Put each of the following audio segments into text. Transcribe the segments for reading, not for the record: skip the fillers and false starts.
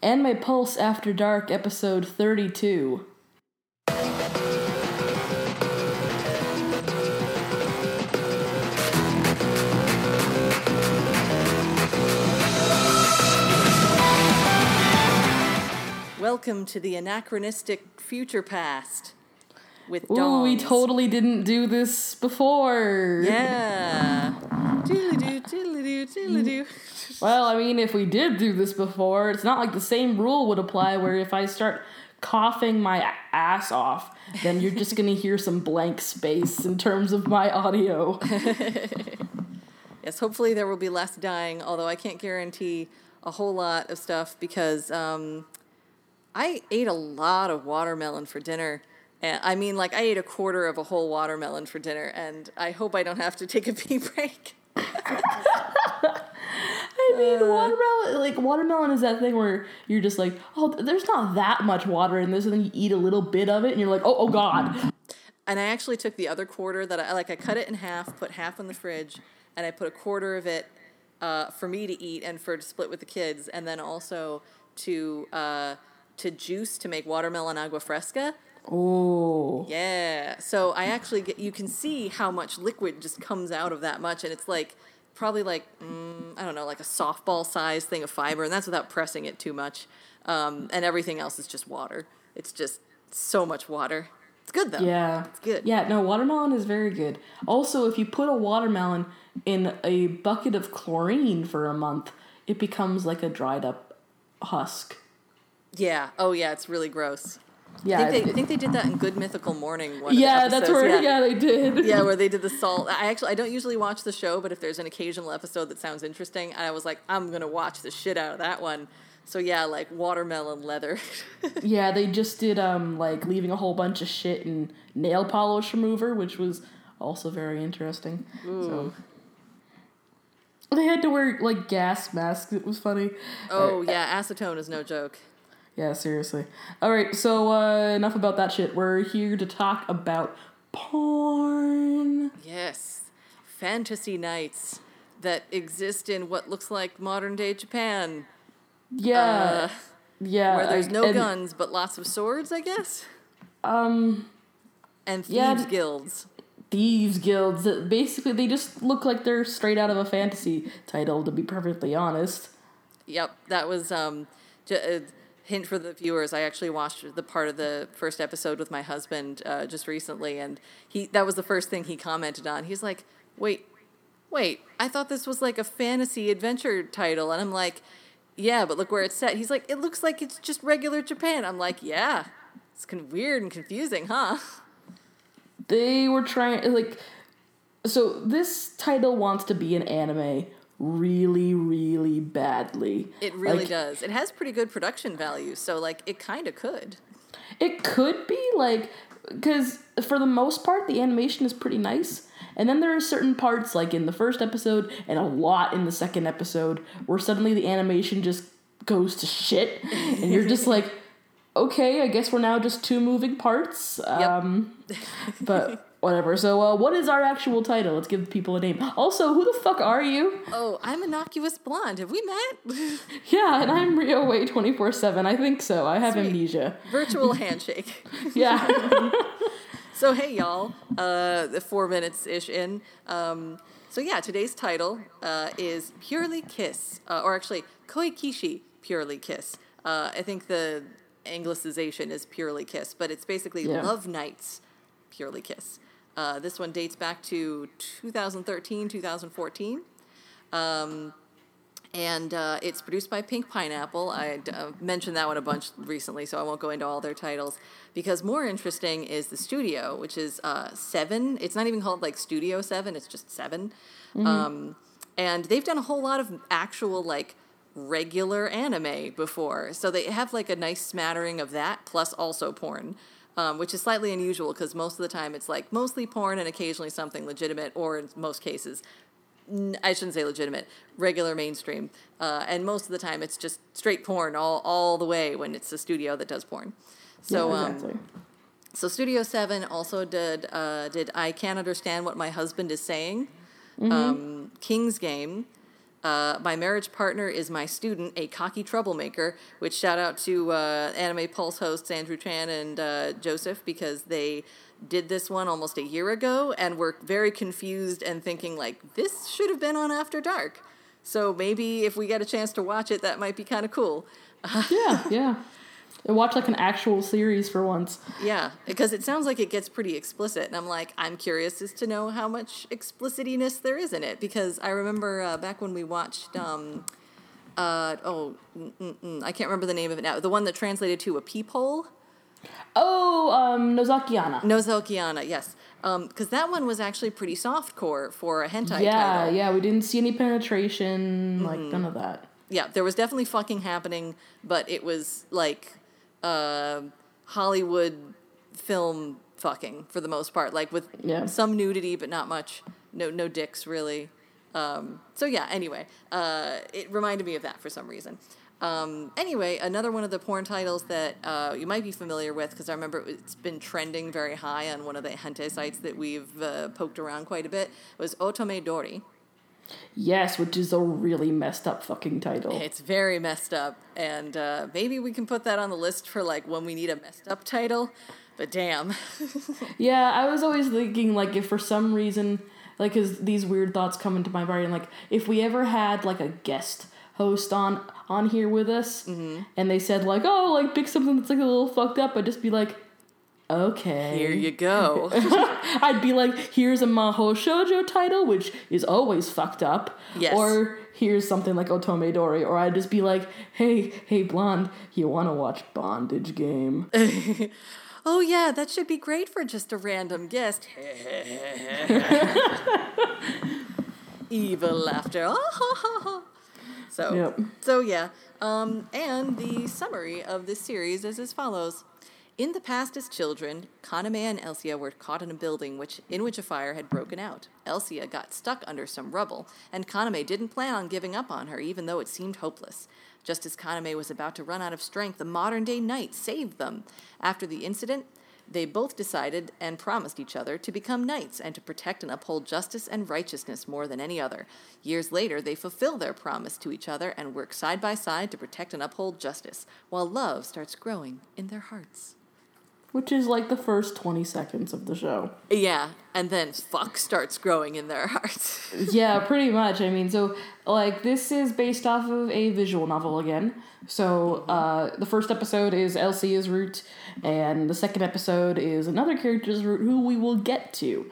Anime Pulse After Dark, episode 32. Welcome to the anachronistic future past with Dawn. Ooh, we totally didn't do this before. Yeah. Doodly-doo. Well, I mean, if we did do this before, it's not like the same rule would apply where if I start coughing my ass off, then you're just going to hear some blank space in terms of my audio. Yes, hopefully there will be less dying, although I can't guarantee a whole lot of stuff because... I ate a lot of watermelon for dinner. I mean, like, I ate a quarter of a whole watermelon for dinner, and I hope I don't have to take a pee break. I mean, watermelon is that thing where you're just like, oh, there's not that much water in this, and then you eat a little bit of it, and you're like, oh God. And I actually took the other quarter that I cut it in half, put half in the fridge, and I put a quarter of it for me to eat and for to split with the kids, and then also to juice to make watermelon agua fresca. Oh. Yeah. So I actually you can see how much liquid just comes out of that much. And it's like, probably like, I don't know, like a softball size thing of fiber. And that's without pressing it too much. And everything else is just water. It's just so much water. It's good though. Yeah. It's good. Yeah. No, watermelon is very good. Also, if you put a watermelon in a bucket of chlorine for a month, it becomes like a dried up husk. Yeah. Oh, yeah. It's really gross. Yeah. I think they did that in Good Mythical Morning. That's where they did. Yeah, where they did the salt. I don't usually watch the show, but if there's an occasional episode that sounds interesting, I was like, I'm going to watch the shit out of that one. So, yeah, like watermelon leather. Yeah, they just did, like, leaving a whole bunch of shit in nail polish remover, which was also very interesting. Ooh. So, they had to wear, like, gas masks. It was funny. Oh, yeah. Acetone is no joke. Yeah, seriously. All right, so enough about that shit. We're here to talk about porn. Yes. Fantasy nights that exist in what looks like modern-day Japan. Yeah. Yeah. Where there's no guns, but lots of swords, I guess? And thieves guilds. Thieves guilds. Basically, they just look like they're straight out of a fantasy title, to be perfectly honest. Yep, that was... Hint for the viewers, I actually watched the part of the first episode with my husband just recently, and that was the first thing he commented on. He's like, wait, I thought this was like a fantasy adventure title. And I'm like, yeah, but look where it's set. He's like, it looks like it's just regular Japan. I'm like, yeah, it's weird and confusing, huh? They were trying, like, so this title wants to be an anime really, really badly. It really does. It has pretty good production value, so, like, it kind of could. It could be, like, because for the most part, the animation is pretty nice, and then there are certain parts, like, in the first episode, and a lot in the second episode, where suddenly the animation just goes to shit, and you're just like, okay, I guess we're now just two moving parts, yep. But... Whatever. So, what is our actual title? Let's give people a name. Also, who the fuck are you? Oh, I'm Innocuous Blonde. Have we met? Yeah, and I'm Rio Way 24/7. I think so. I have amnesia. Virtual handshake. Yeah. So, hey, y'all. 4 minutes-ish in. So, yeah, today's title is Purely Kiss. Or, actually, Koikishi Purely Kiss. I think the Anglicization is Purely Kiss. But it's basically Love Nights Purely Kiss. This one dates back to 2013, 2014. And it's produced by Pink Pineapple. I mentioned that one a bunch recently, so I won't go into all their titles. Because more interesting is the studio, which is Seven. It's not even called, like, Studio Seven. It's just Seven. Mm-hmm. And they've done a whole lot of actual, like, regular anime before. So they have, like, a nice smattering of that, plus also porn. Which is slightly unusual because most of the time it's like mostly porn and occasionally something legitimate, or in most cases, I shouldn't say legitimate, regular mainstream. And most of the time it's just straight porn all the way when it's the studio that does porn. So, yeah, exactly. So Studio 7 also did I Can't Understand What My Husband Is Saying, mm-hmm. King's Game, My marriage partner is my student, a cocky troublemaker, which shout out to Anime Pulse hosts Andrew Chan and Joseph, because they did this one almost a year ago and were very confused and thinking, like, this should have been on After Dark. So maybe if we get a chance to watch it, that might be kind of cool. Yeah. And watch, like, an actual series for once. Yeah, because it sounds like it gets pretty explicit, and I'm curious as to know how much explicitiness there is in it, because I remember back when we watched, I can't remember the name of it now, the one that translated to a peephole. Oh, Nozokiana. Nozokiana, yes. Because that one was actually pretty softcore for a hentai title. Yeah, we didn't see any penetration, none of that. Yeah, there was definitely fucking happening, but it was, Hollywood film fucking, for the most part. Some nudity, but not much. No dicks, really. It reminded me of that for some reason. Anyway, another one of the porn titles that you might be familiar with, because I remember it's been trending very high on one of the hentai sites that we've poked around quite a bit, was Otome Dori. Yes, which is a really messed up fucking title. It's very messed up, and maybe we can put that on the list for, when we need a messed up title, but damn. Yeah, I was always thinking, if for some reason, because these weird thoughts come into my brain, if we ever had, a guest host on here with us, and they said, pick something that's, a little fucked up, I'd just be like, okay. Here you go. I'd be like, here's a Mahou Shoujo title, which is always fucked up. Yes. Or here's something like Otome Dori. Or I'd just be like, hey, blonde, you want to watch Bondage Game? Oh, yeah, that should be great for just a random guest. Evil laughter. So, yep. So yeah. And the summary of this series is as follows. In the past as children, Kaname and Elsia were caught in a building in which a fire had broken out. Elsia got stuck under some rubble, and Kaname didn't plan on giving up on her, even though it seemed hopeless. Just as Kaname was about to run out of strength, the modern-day knight saved them. After the incident, they both decided and promised each other to become knights and to protect and uphold justice and righteousness more than any other. Years later, they fulfill their promise to each other and work side by side to protect and uphold justice, while love starts growing in their hearts. Which is the first 20 seconds of the show. Yeah, and then fuck starts growing in their hearts. Yeah, pretty much. I mean, so, this is based off of a visual novel again. So, the first episode is Elsia's route, and the second episode is another character's route who we will get to.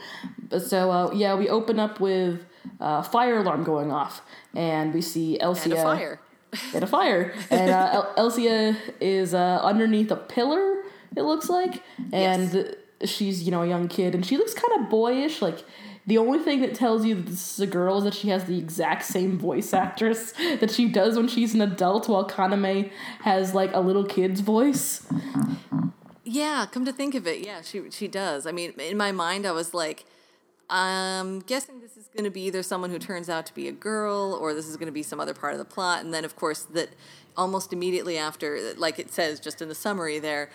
So, we open up with a fire alarm going off, and we see Elsia... And a fire. And Elsia is underneath a pillar... it looks like, and yes. She's, a young kid, and she looks kind of boyish, the only thing that tells you that this is a girl is that she has the exact same voice actress that she does when she's an adult, while Kaname has, a little kid's voice. Yeah, come to think of it, yeah, she does. I mean, in my mind, I was I'm guessing this is going to be either someone who turns out to be a girl, or this is going to be some other part of the plot, and then, of course, that... almost immediately after, it says just in the summary there,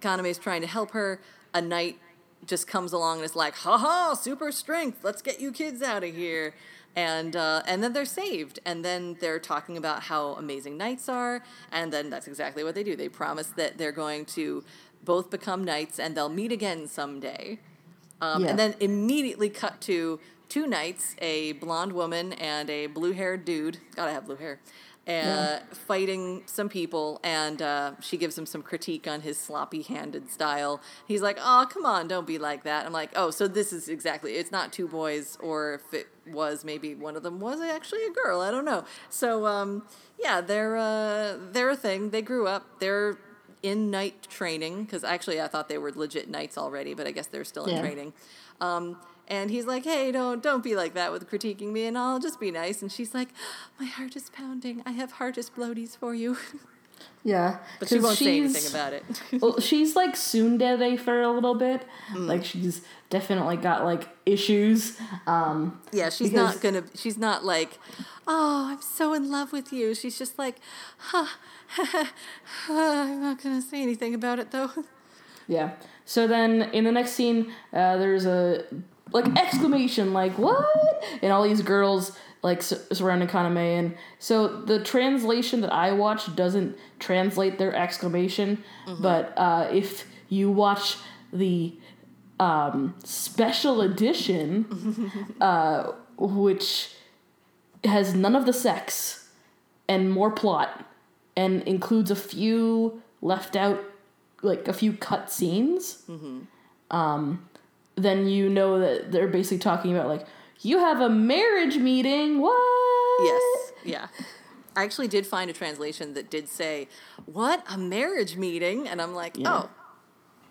Kaname's trying to help her. A knight just comes along and is like, ha-ha, super strength, let's get you kids out of here. And then they're saved. And then they're talking about how amazing knights are. And then that's exactly what they do. They promise that they're going to both become knights and they'll meet again someday. And then immediately cut to two knights, a blonde woman and a blue-haired dude. Gotta have blue hair. Fighting some people, and she gives him some critique on his sloppy-handed style. He's like, oh, come on, don't be like that. I'm like, oh, so this is exactly, it's not two boys, or if it was, maybe one of them was actually a girl, I don't know. So, they're a thing. They grew up, they're in knight training, because actually I thought they were legit knights already, but I guess they're still in training. And he's like, hey, don't be like that with critiquing me, and I'll just be nice. And she's like, my heart is pounding. I have heartist bloaties for you. Yeah. But she won't say anything about it. Well, she's tsundere for a little bit. Mm. She's definitely got issues. Yeah, she's not oh, I'm so in love with you. She's just I'm not going to say anything about it, though. Yeah. So then in the next scene, there's a exclamation, what? And all these girls like surrounding Kaname, and so the translation that I watch doesn't translate their exclamation, but if you watch the special edition, which has none of the sex and more plot and includes a few left out, like a few cut scenes, then you know that they're basically talking about, like, you have a marriage meeting, what? Yes, yeah. I actually did find a translation that did say, what, a marriage meeting? And I'm like, oh,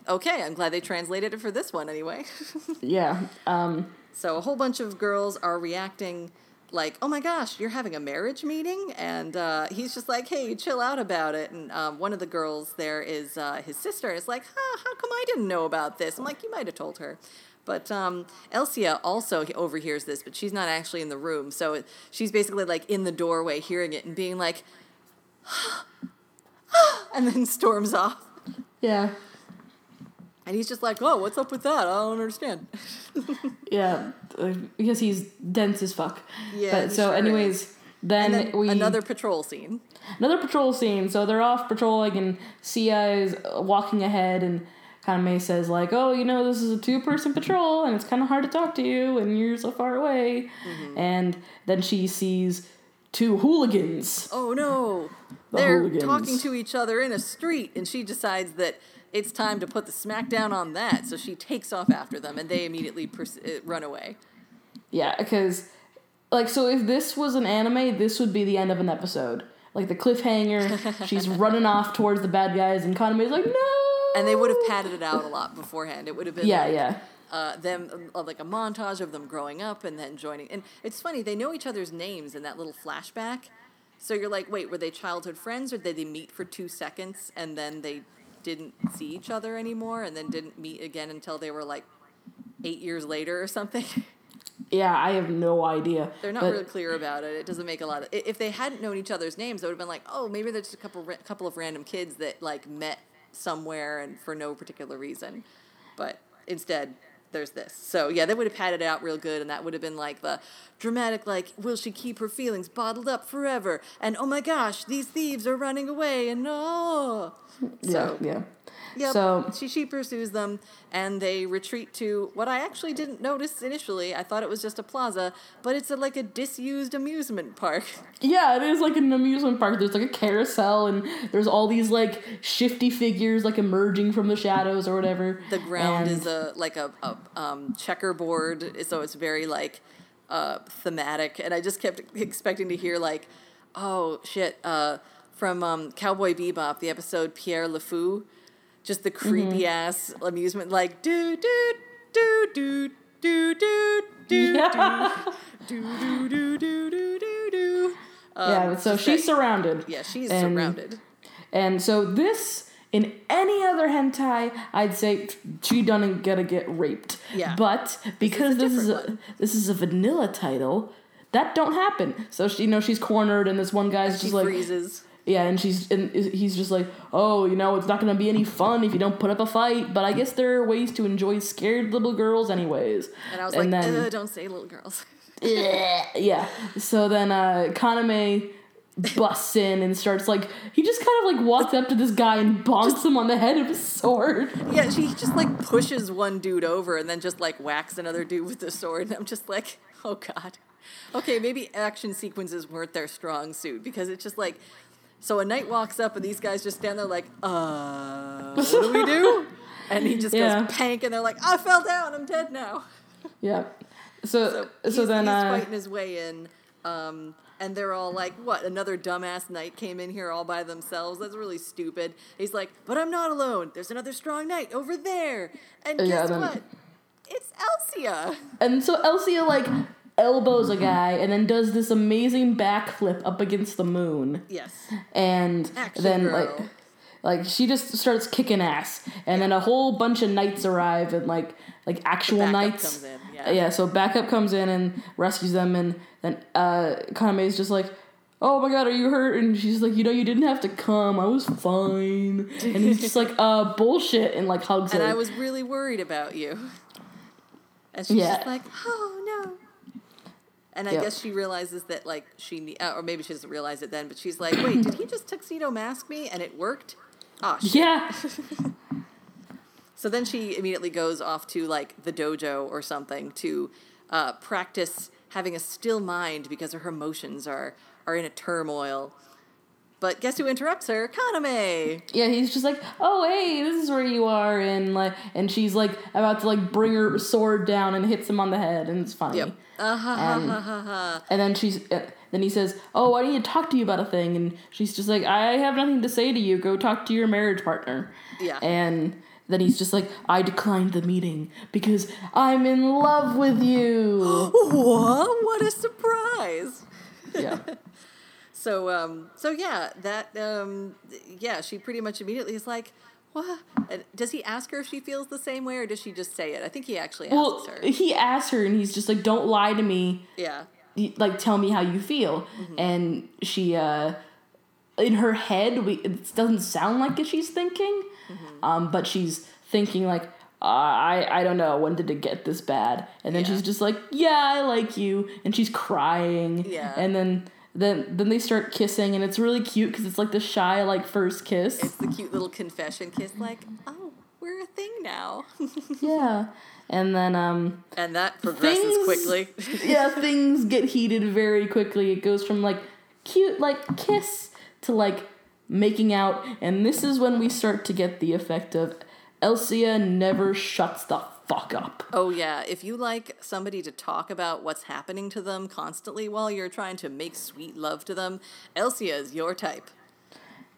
okay, I'm glad they translated it for this one anyway. So a whole bunch of girls are reacting like, oh my gosh, you're having a marriage meeting? And he's just like, hey, chill out about it. And one of the girls there is his sister. It's like, how come I didn't know about this? I'm like, you might have told her. But Elsia also overhears this, but she's not actually in the room. So she's basically like in the doorway hearing it and being like, and then storms off. Yeah. And he's just like, oh, what's up with that? I don't understand. Yeah, because he's dense as fuck. Yeah. But, so sure anyways, is. Then we... Another patrol scene. So they're off patrolling and Sia is walking ahead and Kaname says like, oh, you know, this is a two-person patrol and it's kind of hard to talk to you and you're so far away. And then she sees two hooligans. Oh, no. They're hooligans talking to each other in a street and she decides that it's time to put the smackdown on that. So she takes off after them, and they immediately run away. Yeah, because, like, so if this was an anime, this would be the end of an episode. Like, the cliffhanger, she's running off towards the bad guys, and Kaname's like, no! And they would have padded it out a lot beforehand. It would have been, them, like, a montage of them growing up and then joining. And it's funny, they know each other's names in that little flashback. So you're like, wait, were they childhood friends, or did they meet for 2 seconds, and then they didn't see each other anymore and then didn't meet again until they were like 8 years later or something? Yeah, I have no idea. They're not really clear about it. It doesn't make a lot of... If they hadn't known each other's names, it would have been like, oh, maybe there's just a couple of random kids that like met somewhere and for no particular reason. But instead, there's this. So yeah, they would have padded it out real good and that would have been like the dramatic, like, will she keep her feelings bottled up forever? And oh my gosh, these thieves are running away and no... So, yeah. Yep, so she pursues them, and they retreat to what I actually didn't notice initially. I thought it was just a plaza, but it's like a disused amusement park. Yeah, it is like an amusement park. There's like a carousel, and there's all these like shifty figures like emerging from the shadows or whatever. The ground is a checkerboard, so it's very like thematic. And I just kept expecting to hear like, oh shit, from Cowboy Bebop, the episode Pierrot le Fou, just the creepy ass amusement, like do do do do do do do do do do do do. Yeah, so she's surrounded. Yeah, she's surrounded. And so this, in any other hentai, I'd say she doesn't get raped. Yeah, but because this is a vanilla title, that don't happen. So she, you know, she's cornered, and this one guy's and just she like freezes. Yeah, and he's just like, oh, you know, it's not going to be any fun if you don't put up a fight, but I guess there are ways to enjoy scared little girls anyways. And I was like, then, don't say little girls. Yeah. So then Kaname busts in and starts like, he just kind of like walks up to this guy and bonks him on the head with his sword. Yeah, she just like pushes one dude over and then just like whacks another dude with the sword. And I'm just like, oh God. Okay, maybe action sequences weren't their strong suit because it's just like... So a knight walks up, and these guys just stand there like, what do we do? And he just goes pank, and they're like, I fell down, I'm dead now. Yeah. So then he's fighting his way in, and they're all like, what, another dumbass knight came in here all by themselves? That's really stupid. He's like, but I'm not alone. There's another strong knight over there. And guess what? It's Elsia. And so Elsia, like... elbows a guy and then does this amazing backflip up against the moon. Yes. And action then girl. like she just starts kicking ass. And then a whole bunch of knights arrive and like actual knights. Comes in. Yeah, so backup comes in and rescues them and then Kaname's just like, oh my God, are you hurt? And she's like, you know, you didn't have to come. I was fine. And he's just like, bullshit, and like hugs her. And I was really worried about you. And she's just like, oh no. And I guess she realizes that, like, she, or maybe she doesn't realize it then, but she's like, wait, did he just tuxedo mask me? And it worked? Ah, shit. Yeah. So then she immediately goes off to, like, the dojo or something to practice having a still mind because her emotions are in a turmoil. But guess who interrupts her? Kaname! Yeah, he's just like, oh, hey, this is where you are. And like, and she's like about to like bring her sword down and hits him on the head. And it's funny. Yep. And then he says, oh, I need to talk to you about a thing. And she's just like, I have nothing to say to you. Go talk to your marriage partner. Yeah. And then he's just like, I declined the meeting because I'm in love with you. What a surprise. Yeah. So she pretty much immediately is like, what? Does he ask her if she feels the same way, or does she just say it? I think he actually asks her. Well, he asks her, and he's just like, don't lie to me. Yeah. Like, tell me how you feel. Mm-hmm. And she, in her head, it doesn't sound like it she's thinking, mm-hmm. But she's thinking like, I don't know, when did it get this bad? And then she's just like, yeah, I like you. And she's crying. Yeah. And Then they start kissing, and it's really cute because it's like the shy, like, first kiss. It's the cute little confession kiss, like, oh, we're a thing now. Yeah. And then, and that progresses quickly. Things get heated very quickly. It goes from, like, cute, like, kiss to, like, making out. And this is when we start to get the effect of Elsia never shuts the fuck up. Oh, yeah. If you like somebody to talk about what's happening to them constantly while you're trying to make sweet love to them, Elsia is your type.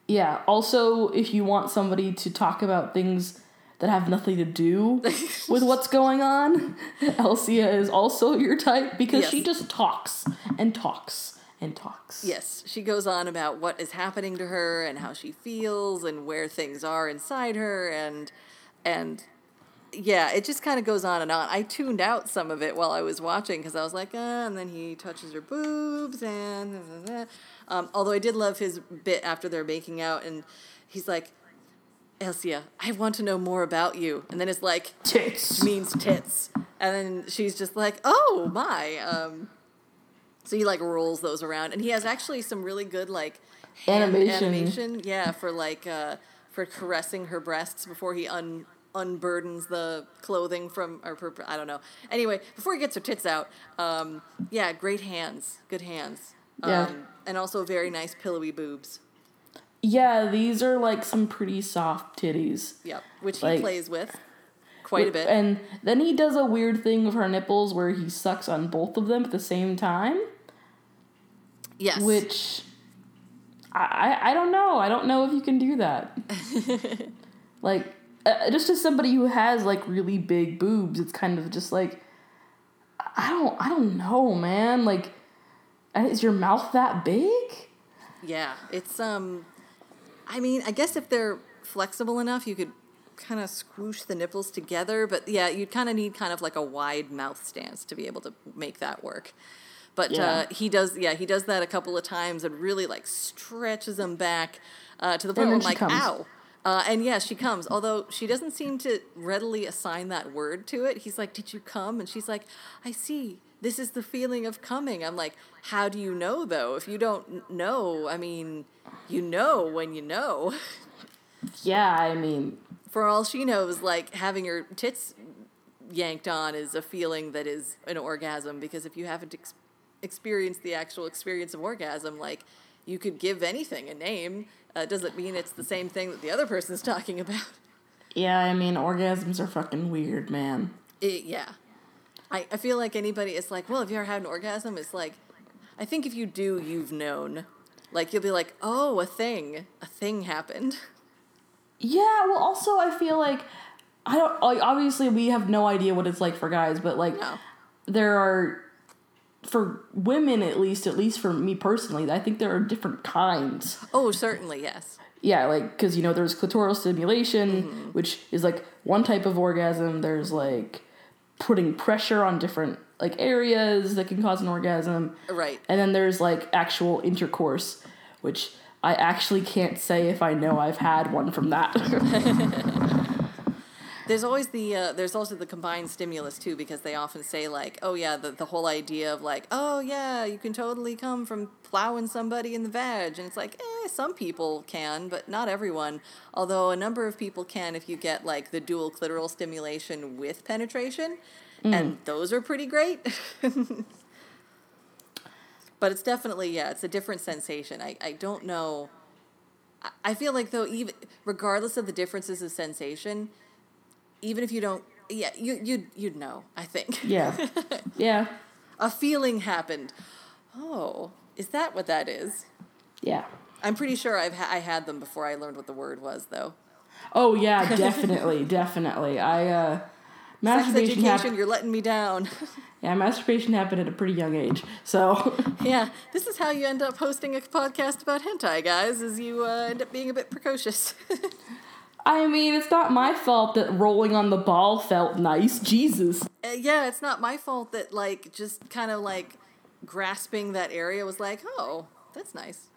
Yeah. Also, if you want somebody to talk about things that have nothing to do with what's going on, Elsia is also your type because she just talks and talks and talks. Yes. She goes on about what is happening to her and how she feels and where things are inside her and... yeah, it just kind of goes on and on. I tuned out some of it while I was watching because I was like, and then he touches her boobs and... although I did love his bit after they're making out and he's like, Elsia, I want to know more about you. And then it's like, tits means tits. And then she's just like, oh, my. So he, like, rolls those around. And he has actually some really good, like... Animation. Yeah, for, like, for caressing her breasts before he unburdens the clothing from, or I don't know. Anyway, before he gets her tits out, great hands, good hands. And also very nice pillowy boobs. Yeah, these are like some pretty soft titties. Yeah, which he plays with quite a bit. And then he does a weird thing with her nipples where he sucks on both of them at the same time. Yes. Which, I don't know. I don't know if you can do that. Just as somebody who has, like, really big boobs, it's kind of just like, I don't know, man. Like, is your mouth that big? Yeah, it's, I mean, I guess if they're flexible enough, you could kind of squish the nipples together. But, yeah, you'd kind of need kind of like a wide mouth stance to be able to make that work. But he does that a couple of times and really, like, stretches them back to the point where I'm like, ow. She comes, although she doesn't seem to readily assign that word to it. He's like, did you come? And she's like, I see. This is the feeling of coming. I'm like, how do you know, though? If you don't know, I mean, you know when you know. Yeah, I mean. For all she knows, like, having your tits yanked on is a feeling that is an orgasm. Because if you haven't experienced the actual experience of orgasm, like, you could give anything a name. Doesn't mean it's the same thing that the other person's talking about. Yeah, I mean, orgasms are fucking weird, man. I feel like anybody is like, well, have you ever had an orgasm? It's like, I think if you do, you've known. Like, you'll be like, oh, a thing happened. Yeah, well, also, I feel like, I don't, like, obviously, we have no idea what it's like for guys, but, like, there are, for women at least for me personally, I think there are different kinds. Oh, certainly, yes. Yeah, like, because, you know, there's clitoral stimulation, mm-hmm. which is, like, one type of orgasm. There's, like, putting pressure on different, like, areas that can cause an orgasm. Right. And then there's, like, actual intercourse, which I actually can't say if I know I've had one from that. There's always the there's also the combined stimulus too, because they often say like, oh yeah, the whole idea of like, oh yeah, you can totally come from plowing somebody in the veg, and it's like, some people can, but not everyone. Although a number of people can if you get like the dual clitoral stimulation with penetration, and those are pretty great. But it's definitely, yeah, it's a different sensation. I don't know. I feel like though, even regardless of the differences of sensation, even if you don't, yeah, you'd know, I think. Yeah. Yeah. A feeling happened. Oh, is that what that is? Yeah. I'm pretty sure I had them before I learned what the word was though. Oh yeah, definitely, definitely. Masturbation sex education, you're letting me down. Yeah, masturbation happened at a pretty young age, so... Yeah, this is how you end up hosting a podcast about hentai, guys, is you end up being a bit precocious. I mean, it's not my fault that rolling on the ball felt nice, Jesus. Yeah, it's not my fault that, like, just kind of, like, grasping that area was like, oh, that's nice.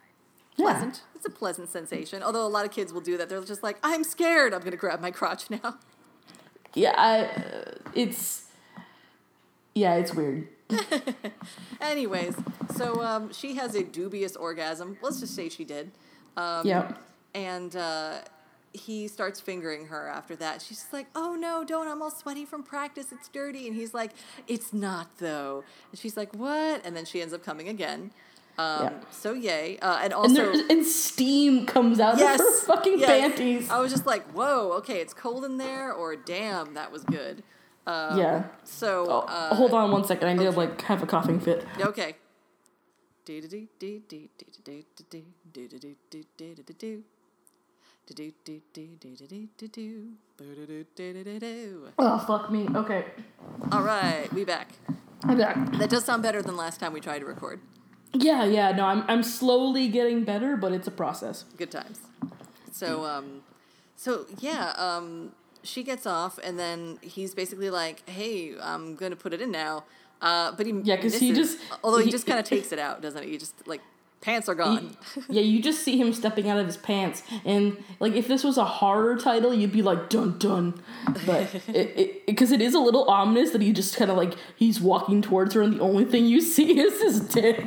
Yeah. Pleasant. It's a pleasant sensation, although a lot of kids will do that. They're just like, I'm scared, I'm going to grab my crotch now. Yeah, it's weird. Anyways, so she has a dubious orgasm. Let's just say she did. Yep. And he starts fingering her after that. She's just like, oh, no, don't. I'm all sweaty from practice. It's dirty. And he's like, it's not, though. And she's like, what? And then she ends up coming again. So yay. And also... And steam comes out of her fucking panties. I was just like, whoa, okay, it's cold in there, or damn, that was good. So... hold on one second, I need to, like, have a coughing fit. Okay. Oh, fuck me. Okay. All right, we back. I'm back. That does sound better than last time we tried to record. Yeah, no, I'm slowly getting better, but it's a process. Good times. So she gets off, and then he's basically like, "Hey, I'm gonna put it in now," but he misses, he just kind of takes it out, doesn't he? He just like pants are gone. You just see him stepping out of his pants, and like if this was a horror title, you'd be like dun dun, but because it is a little ominous that he just kind of like he's walking towards her, and the only thing you see is his dick.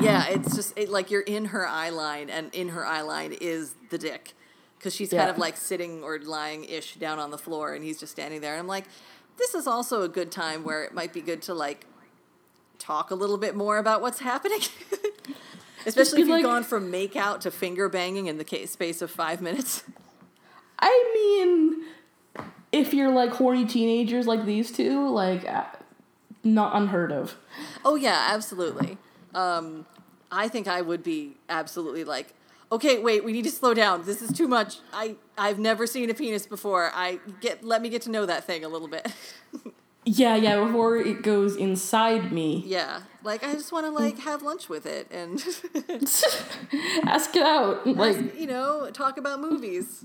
Yeah, it's just like you're in her eye line, and in her eye line is the dick, because she's kind of like sitting or lying ish down on the floor, and he's just standing there. And I'm like, this is also a good time where it might be good to like talk a little bit more about what's happening. Especially if you've gone from make out to finger banging in the space of 5 minutes. I mean, if you're like horny teenagers like these two, like not unheard of. Oh yeah, absolutely. I think I would be absolutely like, okay, wait, we need to slow down. This is too much. I've never seen a penis before. Let me get to know that thing a little bit. Yeah, before it goes inside me. Yeah, like, I just want to, like, have lunch with it and... Ask it out. Like, talk about movies.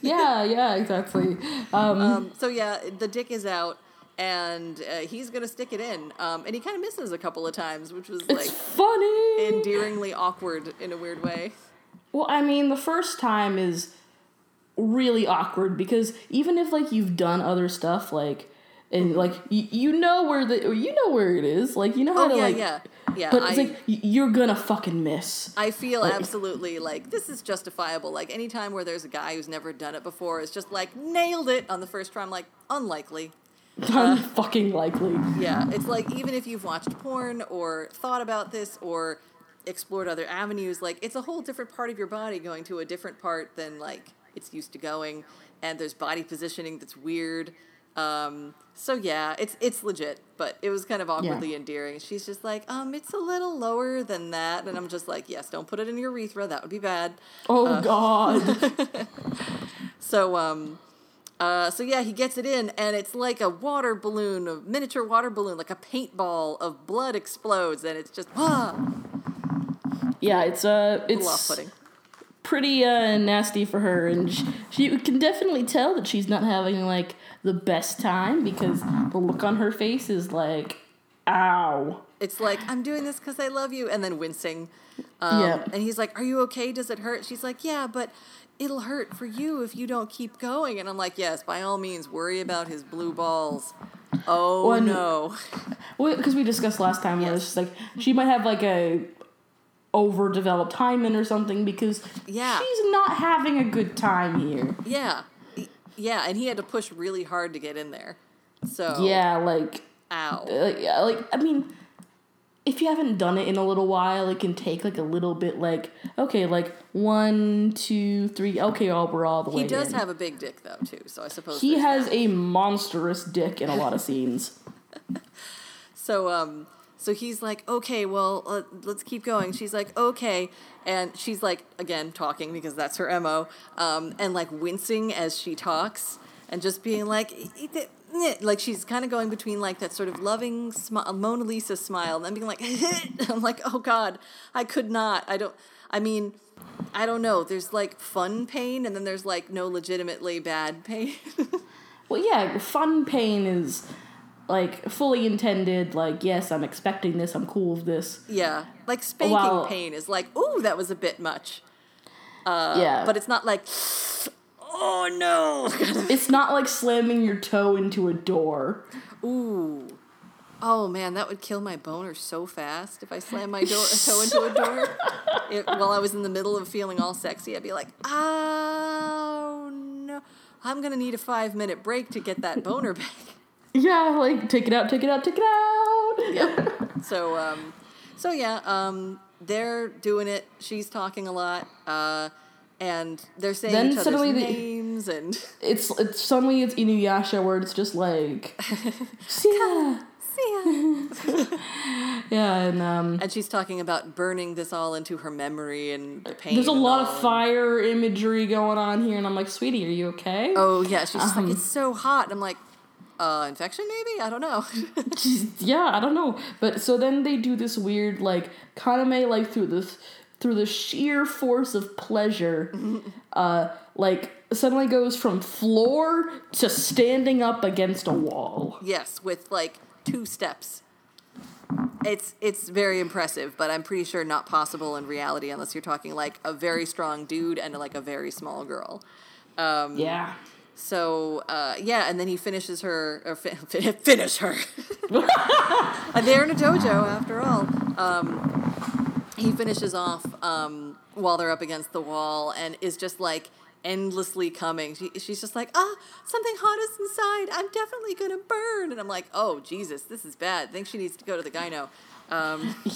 Yeah, exactly. The dick is out, and he's going to stick it in. And he kind of misses a couple of times, which was, like... It's funny! Endearingly awkward in a weird way. Well, I mean, the first time is really awkward, because even if, like, you've done other stuff, like... And like you know where it is, like you know how yeah. But it's like you're gonna fucking miss. I feel like, absolutely like this is justifiable. Like any time where there's a guy who's never done it before, it's just like nailed it on the first try. I'm like unlikely, fucking likely. Yeah, it's like even if you've watched porn or thought about this or explored other avenues, like it's a whole different part of your body going to a different part than like it's used to going, and there's body positioning that's weird. So yeah, it's legit, but it was kind of awkwardly endearing. She's just like, it's a little lower than that. And I'm just like, yes, don't put it in your urethra. That would be bad. Oh God. So yeah, he gets it in, and it's like a water balloon, a miniature water balloon, like a paintball of blood explodes. And it's just, yeah, it's off-putting. Pretty nasty for her, and she can definitely tell that she's not having like the best time, because the look on her face is like, ow. It's like, I'm doing this because I love you, and then wincing. And he's like, are you okay? Does it hurt? She's like, yeah, but it'll hurt for you if you don't keep going. And I'm like, yes, by all means, worry about his blue balls. Oh, well, no. Because we discussed last time where it's just like, she might have like a overdeveloped hymen or something because she's not having a good time here. Yeah. Yeah, and he had to push really hard to get in there. So yeah, like... Ow. Like, I mean... If you haven't done it in a little while, it can take, like, a little bit, like, okay, like, 1, 2, 3, okay, we're all the way in. He does have a big dick, though, too, so I suppose... He has a monstrous dick in a lot of scenes. So he's like, okay, well, let's keep going. She's like, okay, and she's, like, again, talking, because that's her MO, and, like, wincing as she talks, and just being like... Like, she's kind of going between, like, that sort of loving Mona Lisa smile and then being like, I'm like, oh, God, I could not. I don't know. There's, like, fun pain and then there's, like, no legitimately bad pain. Well, yeah, fun pain is, like, fully intended. Like, yes, I'm expecting this. I'm cool with this. Yeah. Like, spanking pain is like, ooh, that was a bit much. Yeah. But it's not like... Oh, no! It's not like slamming your toe into a door. Ooh. Oh, man, that would kill my boner so fast if I slammed my toe into a door. While I was in the middle of feeling all sexy, I'd be like, oh, no. I'm going to need a 5-minute break to get that boner back. Yeah, like, take it out, take it out, take it out! Yeah. So, they're doing it. She's talking a lot. And they're saying then each other's names, and it's suddenly it's Inuyasha where it's just like, see ya, see ya. Yeah, and she's talking about burning this all into her memory and the pain. There's a lot of fire imagery going on here, and I'm like, sweetie, are you okay? Oh yeah, she's just like, it's so hot. And I'm like, infection maybe? I don't know. Yeah, I don't know. But so then they do this weird like Kaname like through the sheer force of pleasure, like, suddenly goes from floor to standing up against a wall. Yes, with, like, 2 steps. It's very impressive, but I'm pretty sure not possible in reality unless you're talking, like, a very strong dude and, like, a very small girl. Yeah. So, and then he finishes her, or finish her. They're in a dojo, after all. He finishes off while they're up against the wall and is just, like, endlessly coming. She's just like, something hot is inside. I'm definitely going to burn. And I'm like, oh, Jesus, this is bad. I think she needs to go to the gyno.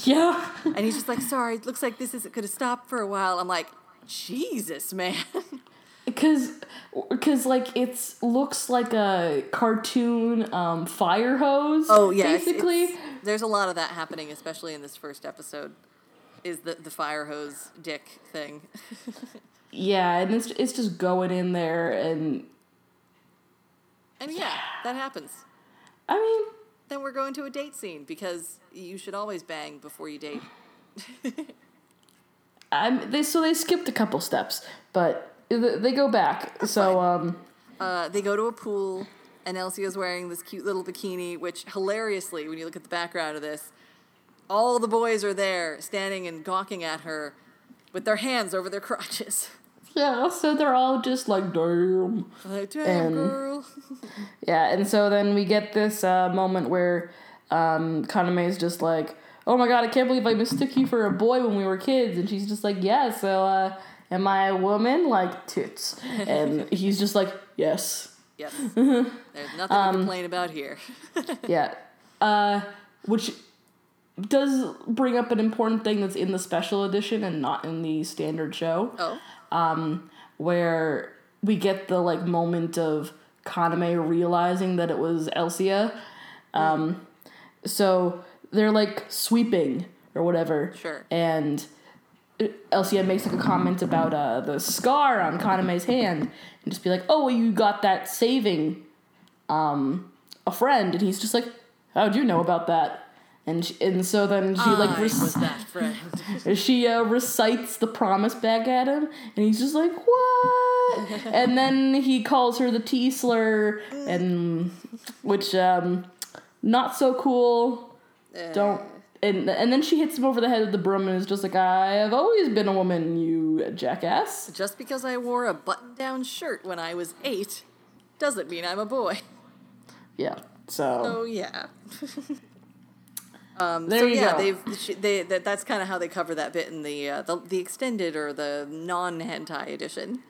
Yeah. And he's just like, sorry, it looks like this isn't going to stop for a while. I'm like, Jesus, man. Because like, it looks like a cartoon fire hose. Oh, yeah. Basically. There's a lot of that happening, especially in this first episode. Is the fire hose dick thing. Yeah, and it's just going in there and yeah, that happens. I mean, then we're going to a date scene because you should always bang before you date. So they skipped a couple steps, but they go back. That's so fine. They go to a pool and Elsia's wearing this cute little bikini, which hilariously, when you look at the background of this, all the boys are there, standing and gawking at her with their hands over their crotches. Yeah, so they're all just like, damn. Like, damn, girl. Yeah, and so then we get this moment where Kaname's just like, oh my God, I can't believe I mistook you for a boy when we were kids. And she's just like, yeah, so am I a woman? Like, toots. And he's just like, yes. Yes. There's nothing to complain about here. Yeah. Which... does bring up an important thing that's in the special edition and not in the standard show. Oh. Where we get the, like, moment of Kaname realizing that it was Elsia. So they're, like, sweeping or whatever. Sure. And Elsia makes, like, a comment about the scar on Kaname's hand and just be like, oh, well, you got that saving a friend. And he's just like, how'd you know about that? And so then she like was that friend. She recites the promise back at him, and he's just like, what? And then he calls her the T slur, and which not so cool. Don't And then she hits him over the head with the broom and is just like, I have always been a woman, you jackass. Just because I wore a button-down shirt when I was 8 doesn't mean I'm a boy. Yeah, so... Oh, yeah. There so, you yeah, go. That's kind of how they cover that bit in the extended or the non-hentai edition.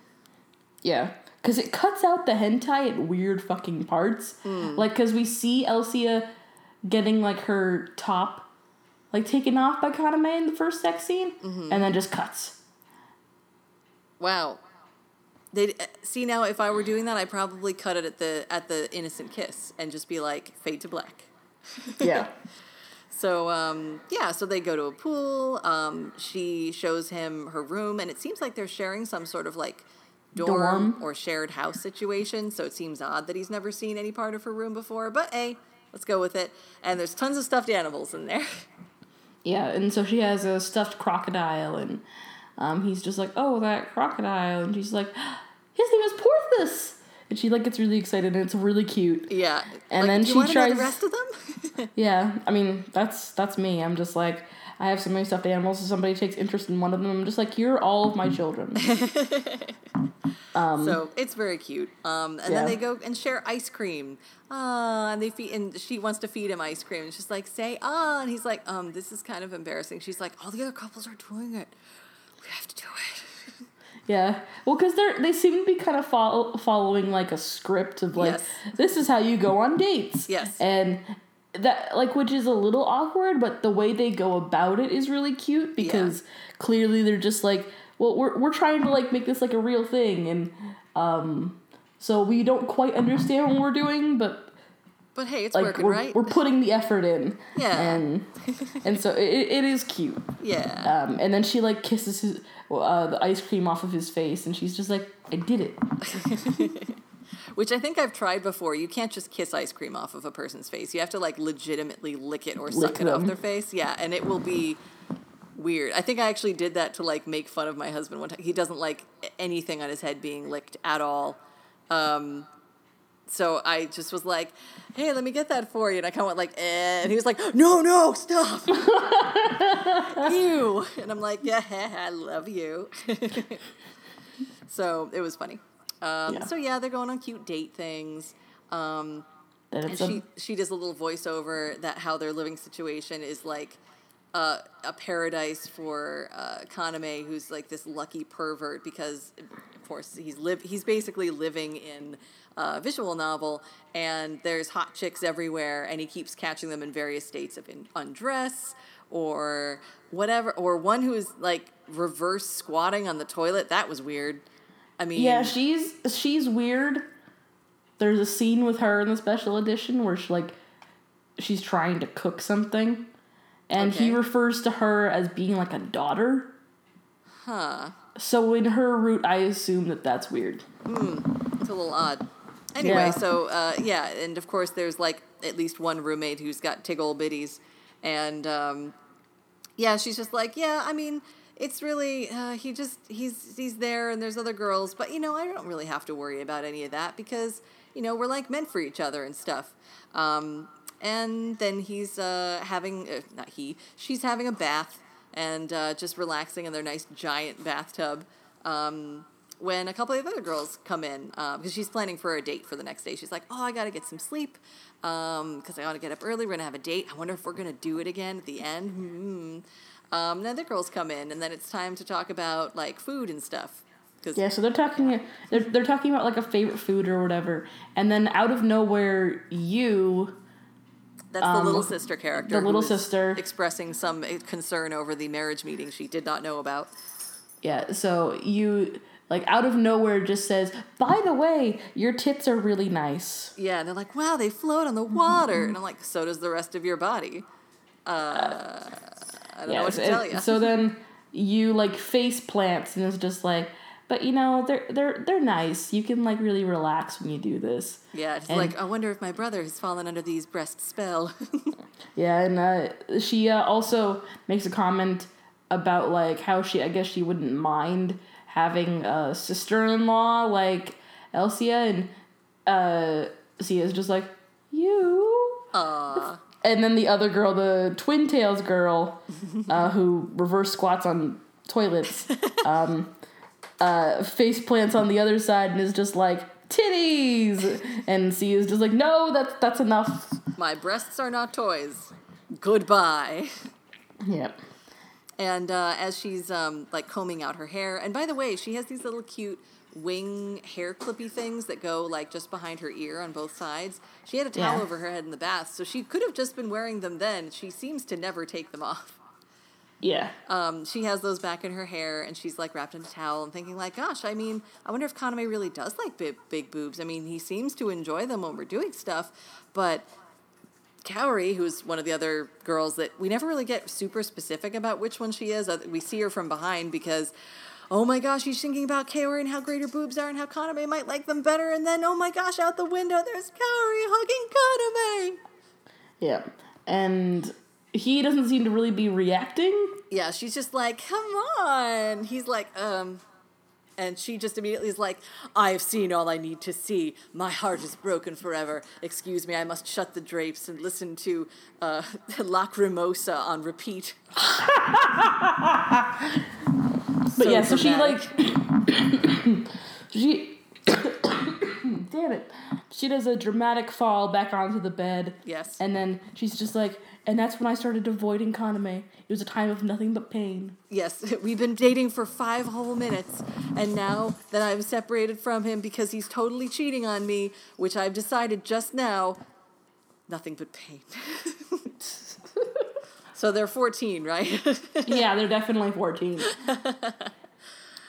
Yeah, because it cuts out the hentai at weird fucking parts. Mm. Like, because we see Elsia getting, like, her top... like, taken off by Kaname in the first sex scene, mm-hmm. and then just cuts. Wow. They see, now, if I were doing that, I'd probably cut it at the innocent kiss and just be like, fade to black. Yeah. So they go to a pool. She shows him her room, and it seems like they're sharing some sort of, like, dorm or shared house situation, so it seems odd that he's never seen any part of her room before, but hey, let's go with it. And there's tons of stuffed animals in there. Yeah, and so she has a stuffed crocodile, and he's just like, oh, that crocodile. And she's like, his name is Porthos. And she, like, gets really excited, and it's really cute. Yeah. And like, then she tries... do you want to know the rest of them? Yeah, I mean, that's me. I'm just like, I have so many stuffed animals, so somebody takes interest in one of them. I'm just like, you're all of my children. So it's very cute. Then they go and share ice cream. And they feed, and she wants to feed him ice cream. And she's like, say, ah. And he's like, this is kind of embarrassing. She's like, all the other couples are doing it. We have to do it. Yeah. Well, because they seem to be kind of following, like, a script of, like, yes. This is how you go on dates. Yes. And that, like, which is a little awkward, but the way they go about it is really cute because clearly they're just like, well, we're trying to, like, make this, like, a real thing, and so we don't quite understand what we're doing, but hey, it's like, working, right? We're putting the effort in. Yeah. And so it is cute. Yeah. And then she, like, kisses his, the ice cream off of his face, and she's just like, I did it. Which I think I've tried before. You can't just kiss ice cream off of a person's face. You have to, like, legitimately lick it or suck it off their face. Yeah, and it will be... weird. I think I actually did that to, like, make fun of my husband one time. He doesn't like anything on his head being licked at all. So I just was like, hey, let me get that for you. And I kind of went like, eh. And he was like, no, stop. Ew. And I'm like, yeah, I love you. So it was funny. So yeah, they're going on cute date things. And she does a little voiceover that how their living situation is like, a paradise for Kaname, who's like this lucky pervert because, of course, he's basically living in a visual novel, and there's hot chicks everywhere, and he keeps catching them in various states of undress or whatever, or one who is like reverse squatting on the toilet. That was weird. I mean, yeah, she's weird. There's a scene with her in the special edition where she's trying to cook something. And he refers to her as being, like, a daughter. Huh. So in her root, I assume that's weird. It's a little odd. Anyway, and of course there's, like, at least one roommate who's got tiggle bitties. And, she's just like, yeah, I mean, it's really, he's there and there's other girls. But, you know, I don't really have to worry about any of that because, you know, we're, like, meant for each other and stuff. And then he's she's having a bath and just relaxing in their nice giant bathtub when a couple of other girls come in because she's planning for a date for the next day. She's like, oh, I got to get some sleep because I want to get up early. We're going to have a date. I wonder if we're going to do it again at the end. And other girls come in, and then it's time to talk about, like, food and stuff. Yeah, so they're talking about, like, a favorite food or whatever. And then out of nowhere, you... That's the little sister character. The little sister. Expressing some concern over the marriage meeting she did not know about. Yeah, so you, like, out of nowhere just says, by the way, your tits are really nice. Yeah, and they're like, wow, they float on the water. And I'm like, so does the rest of your body. I don't know what to tell you. So then you, like, face plants and it's just like, but, you know, they're nice. You can, like, really relax when you do this. Yeah, it's like, I wonder if my brother has fallen under these breast spell. Yeah, and she also makes a comment about, like, how she, I guess she wouldn't mind having a sister-in-law like Elsia, and Sia's just like, you? Aww. And then the other girl, the Twin Tails girl, who reverse squats on toilets, face plants on the other side and is just like, titties! And C is just like, no, that's enough. My breasts are not toys. Goodbye. Yep. And as she's, like, combing out her hair, and by the way, she has these little cute wing hair clippy things that go, like, just behind her ear on both sides. She had a towel over her head in the bath, so she could have just been wearing them then. She seems to never take them off. Yeah. She has those back in her hair, and she's, like, wrapped in a towel and thinking, like, gosh, I mean, I wonder if Kaname really does like big boobs. I mean, he seems to enjoy them when we're doing stuff, but Kaori, who's one of the other girls that we never really get super specific about which one she is. We see her from behind because, oh my gosh, she's thinking about Kaori and how great her boobs are and how Kaname might like them better. And then, oh my gosh, out the window, there's Kaori hugging Kaname. Yeah. And he doesn't seem to really be reacting. Yeah, she's just like, come on. He's like, And she just immediately is like, I have seen all I need to see. My heart is broken forever. Excuse me, I must shut the drapes and listen to Lacrimosa on repeat. But yeah, so she like... Damn it. She does a dramatic fall back onto the bed. Yes. And then she's just like... And that's when I started avoiding Kaname. It was a time of nothing but pain. Yes, we've been dating for 5 whole minutes. And now that I'm separated from him because he's totally cheating on me, which I've decided just now, nothing but pain. So they're 14, right? Yeah, they're definitely 14.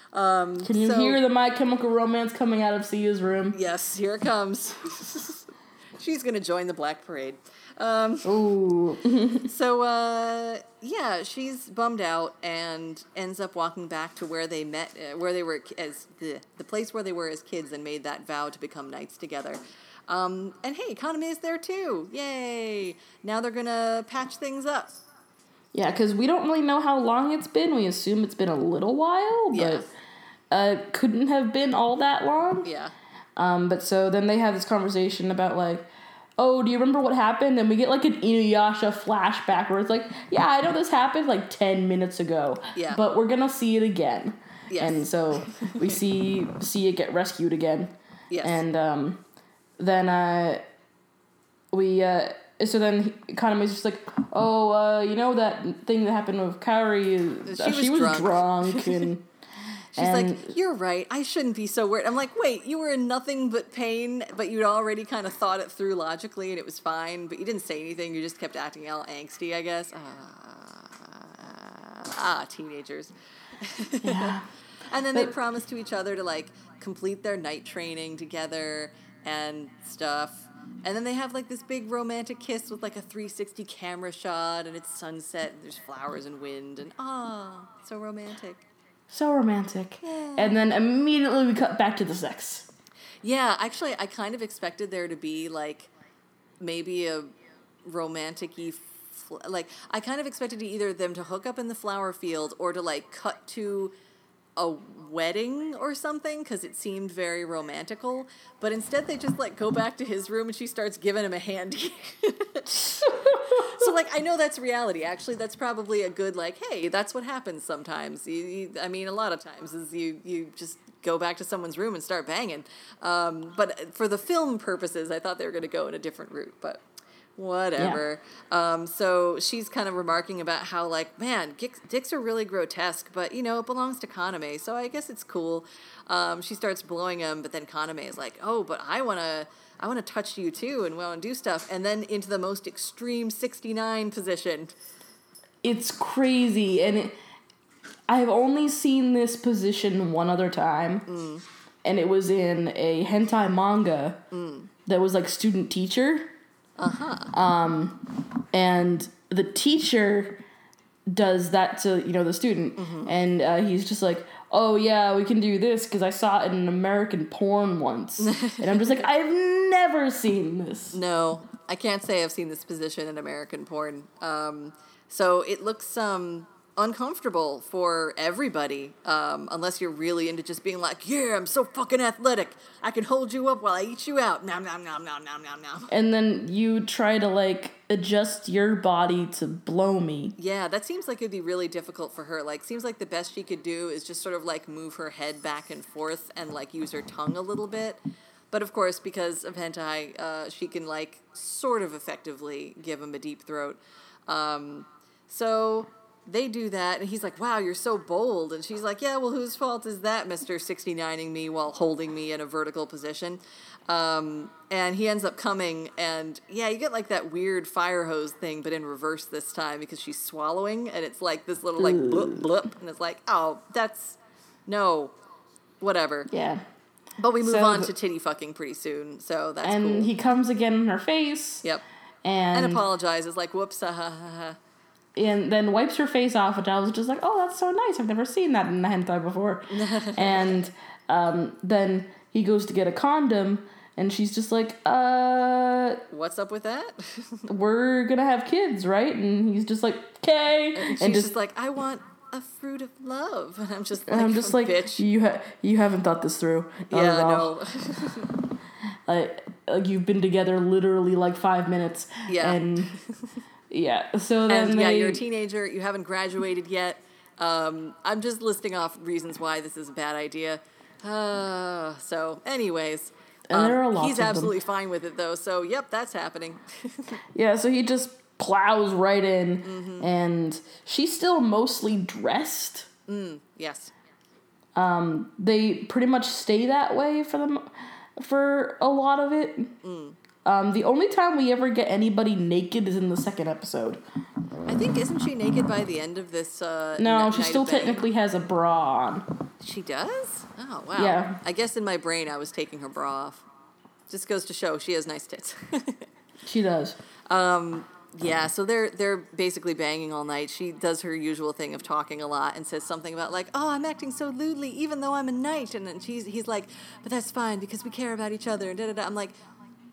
Can you hear the My Chemical Romance coming out of Sia's room? Yes, here it comes. She's going to join the Black Parade. Ooh. So, she's bummed out and ends up walking back to where they met, where they were as the place where they were as kids and made that vow to become knights together. And hey, Kaname is there too. Yay. Now they're going to patch things up. Yeah, because we don't really know how long it's been. We assume it's been a little while, but couldn't have been all that long. Yeah. But so then they have this conversation about like, oh, do you remember what happened? And we get like an Inuyasha flashback where it's like, yeah, I know this happened like 10 minutes ago. Yeah. But we're gonna see it again. Yes. And so we see it get rescued again. Yes. And then we so then Kanami's just like, oh, you know that thing that happened with Kaori? She was drunk and. She's like, you're right, I shouldn't be so weird. I'm like, wait, you were in nothing but pain, but you'd already kind of thought it through logically, and it was fine, but you didn't say anything. You just kept acting all angsty, I guess. Teenagers. Yeah. And then they promised to each other to, like, complete their night training together and stuff. And then they have, like, this big romantic kiss with, like, a 360 camera shot, and it's sunset, and there's flowers and wind, and so romantic. So romantic. Yay. And then immediately we cut back to the sex. Yeah, actually, I kind of expected there to be, like, maybe a romantic-y... I kind of expected either them to hook up in the flower field or to, like, cut to a wedding or something because it seemed very romantical. But instead they just, like, go back to his room and she starts giving him a handy. So, like, I know that's reality. Actually, that's probably a good, like, hey, that's what happens sometimes. A lot of times is you just go back to someone's room and start banging. But for the film purposes, I thought they were going to go in a different route, but whatever. Yeah. So she's kind of remarking about how, like, man, dicks are really grotesque, but, you know, it belongs to Kaname, so I guess it's cool. She starts blowing him, but then Kaname is like, oh, but I want to touch you, too, and want to do stuff. And then into the most extreme 69 position. It's crazy. And I've only seen this position one other time. Mm. And it was in a hentai manga that was, like, student teacher. Uh-huh. And the teacher does that to, you know, the student. Mm-hmm. And he's just like... oh, yeah, we can do this because I saw it in American porn once. And I'm just like, I've never seen this. No, I can't say I've seen this position in American porn. So it looks uncomfortable for everybody, unless you're really into just being like, yeah, I'm so fucking athletic, I can hold you up while I eat you out, nom nom nom nom nom nom nom. And then you try to, like, adjust your body to blow me. Yeah, that seems like it'd be really difficult for her. Like, seems like the best she could do is just sort of, like, move her head back and forth and, like, use her tongue a little bit. But, of course, because of hentai, she can, like, sort of effectively give him a deep throat. So they do that, and he's like, wow, you're so bold. And she's like, yeah, well, whose fault is that, Mr. 69ing me while holding me in a vertical position? And he ends up coming, and, yeah, you get, like, that weird fire hose thing, but in reverse this time because she's swallowing, and it's, like, this little, like, blip, blip, and it's like, oh, that's, no, whatever. Yeah. But we move on to titty fucking pretty soon, so that's cool. And he comes again in her face. Yep. And apologizes, like, whoops, ha, ha, ha. And then wipes her face off, which I was just like, oh, that's so nice. I've never seen that in hentai before. And then he goes to get a condom, and she's just like, what's up with that? We're going to have kids, right? And he's just like, okay. And she's just like, I want a fruit of love. And I'm just like, and I'm just like, bitch. You haven't thought this through. Yeah, no. Like, you've been together literally like 5 minutes. Yeah. And yeah, so then yeah, you're a teenager, you haven't graduated yet. I'm just listing off reasons why this is a bad idea. So anyways, and there are lots he's of absolutely them. Fine with it, though. So, yep, that's happening. Yeah, so he just plows right in, mm-hmm. and she's still mostly dressed. Mm, yes. They pretty much stay that way for a lot of it. Mm. The only time we ever get anybody naked is in the second episode. I think, isn't she naked by the end of this? No, she still technically has a bra on. She does? Oh, wow. Yeah. I guess in my brain I was taking her bra off. Just goes to show she has nice tits. She does. Yeah, so they're basically banging all night. She does her usual thing of talking a lot and says something about, like, oh, I'm acting so lewdly even though I'm a knight. And then he's like, but that's fine because we care about each other. And da-da-da. I'm like,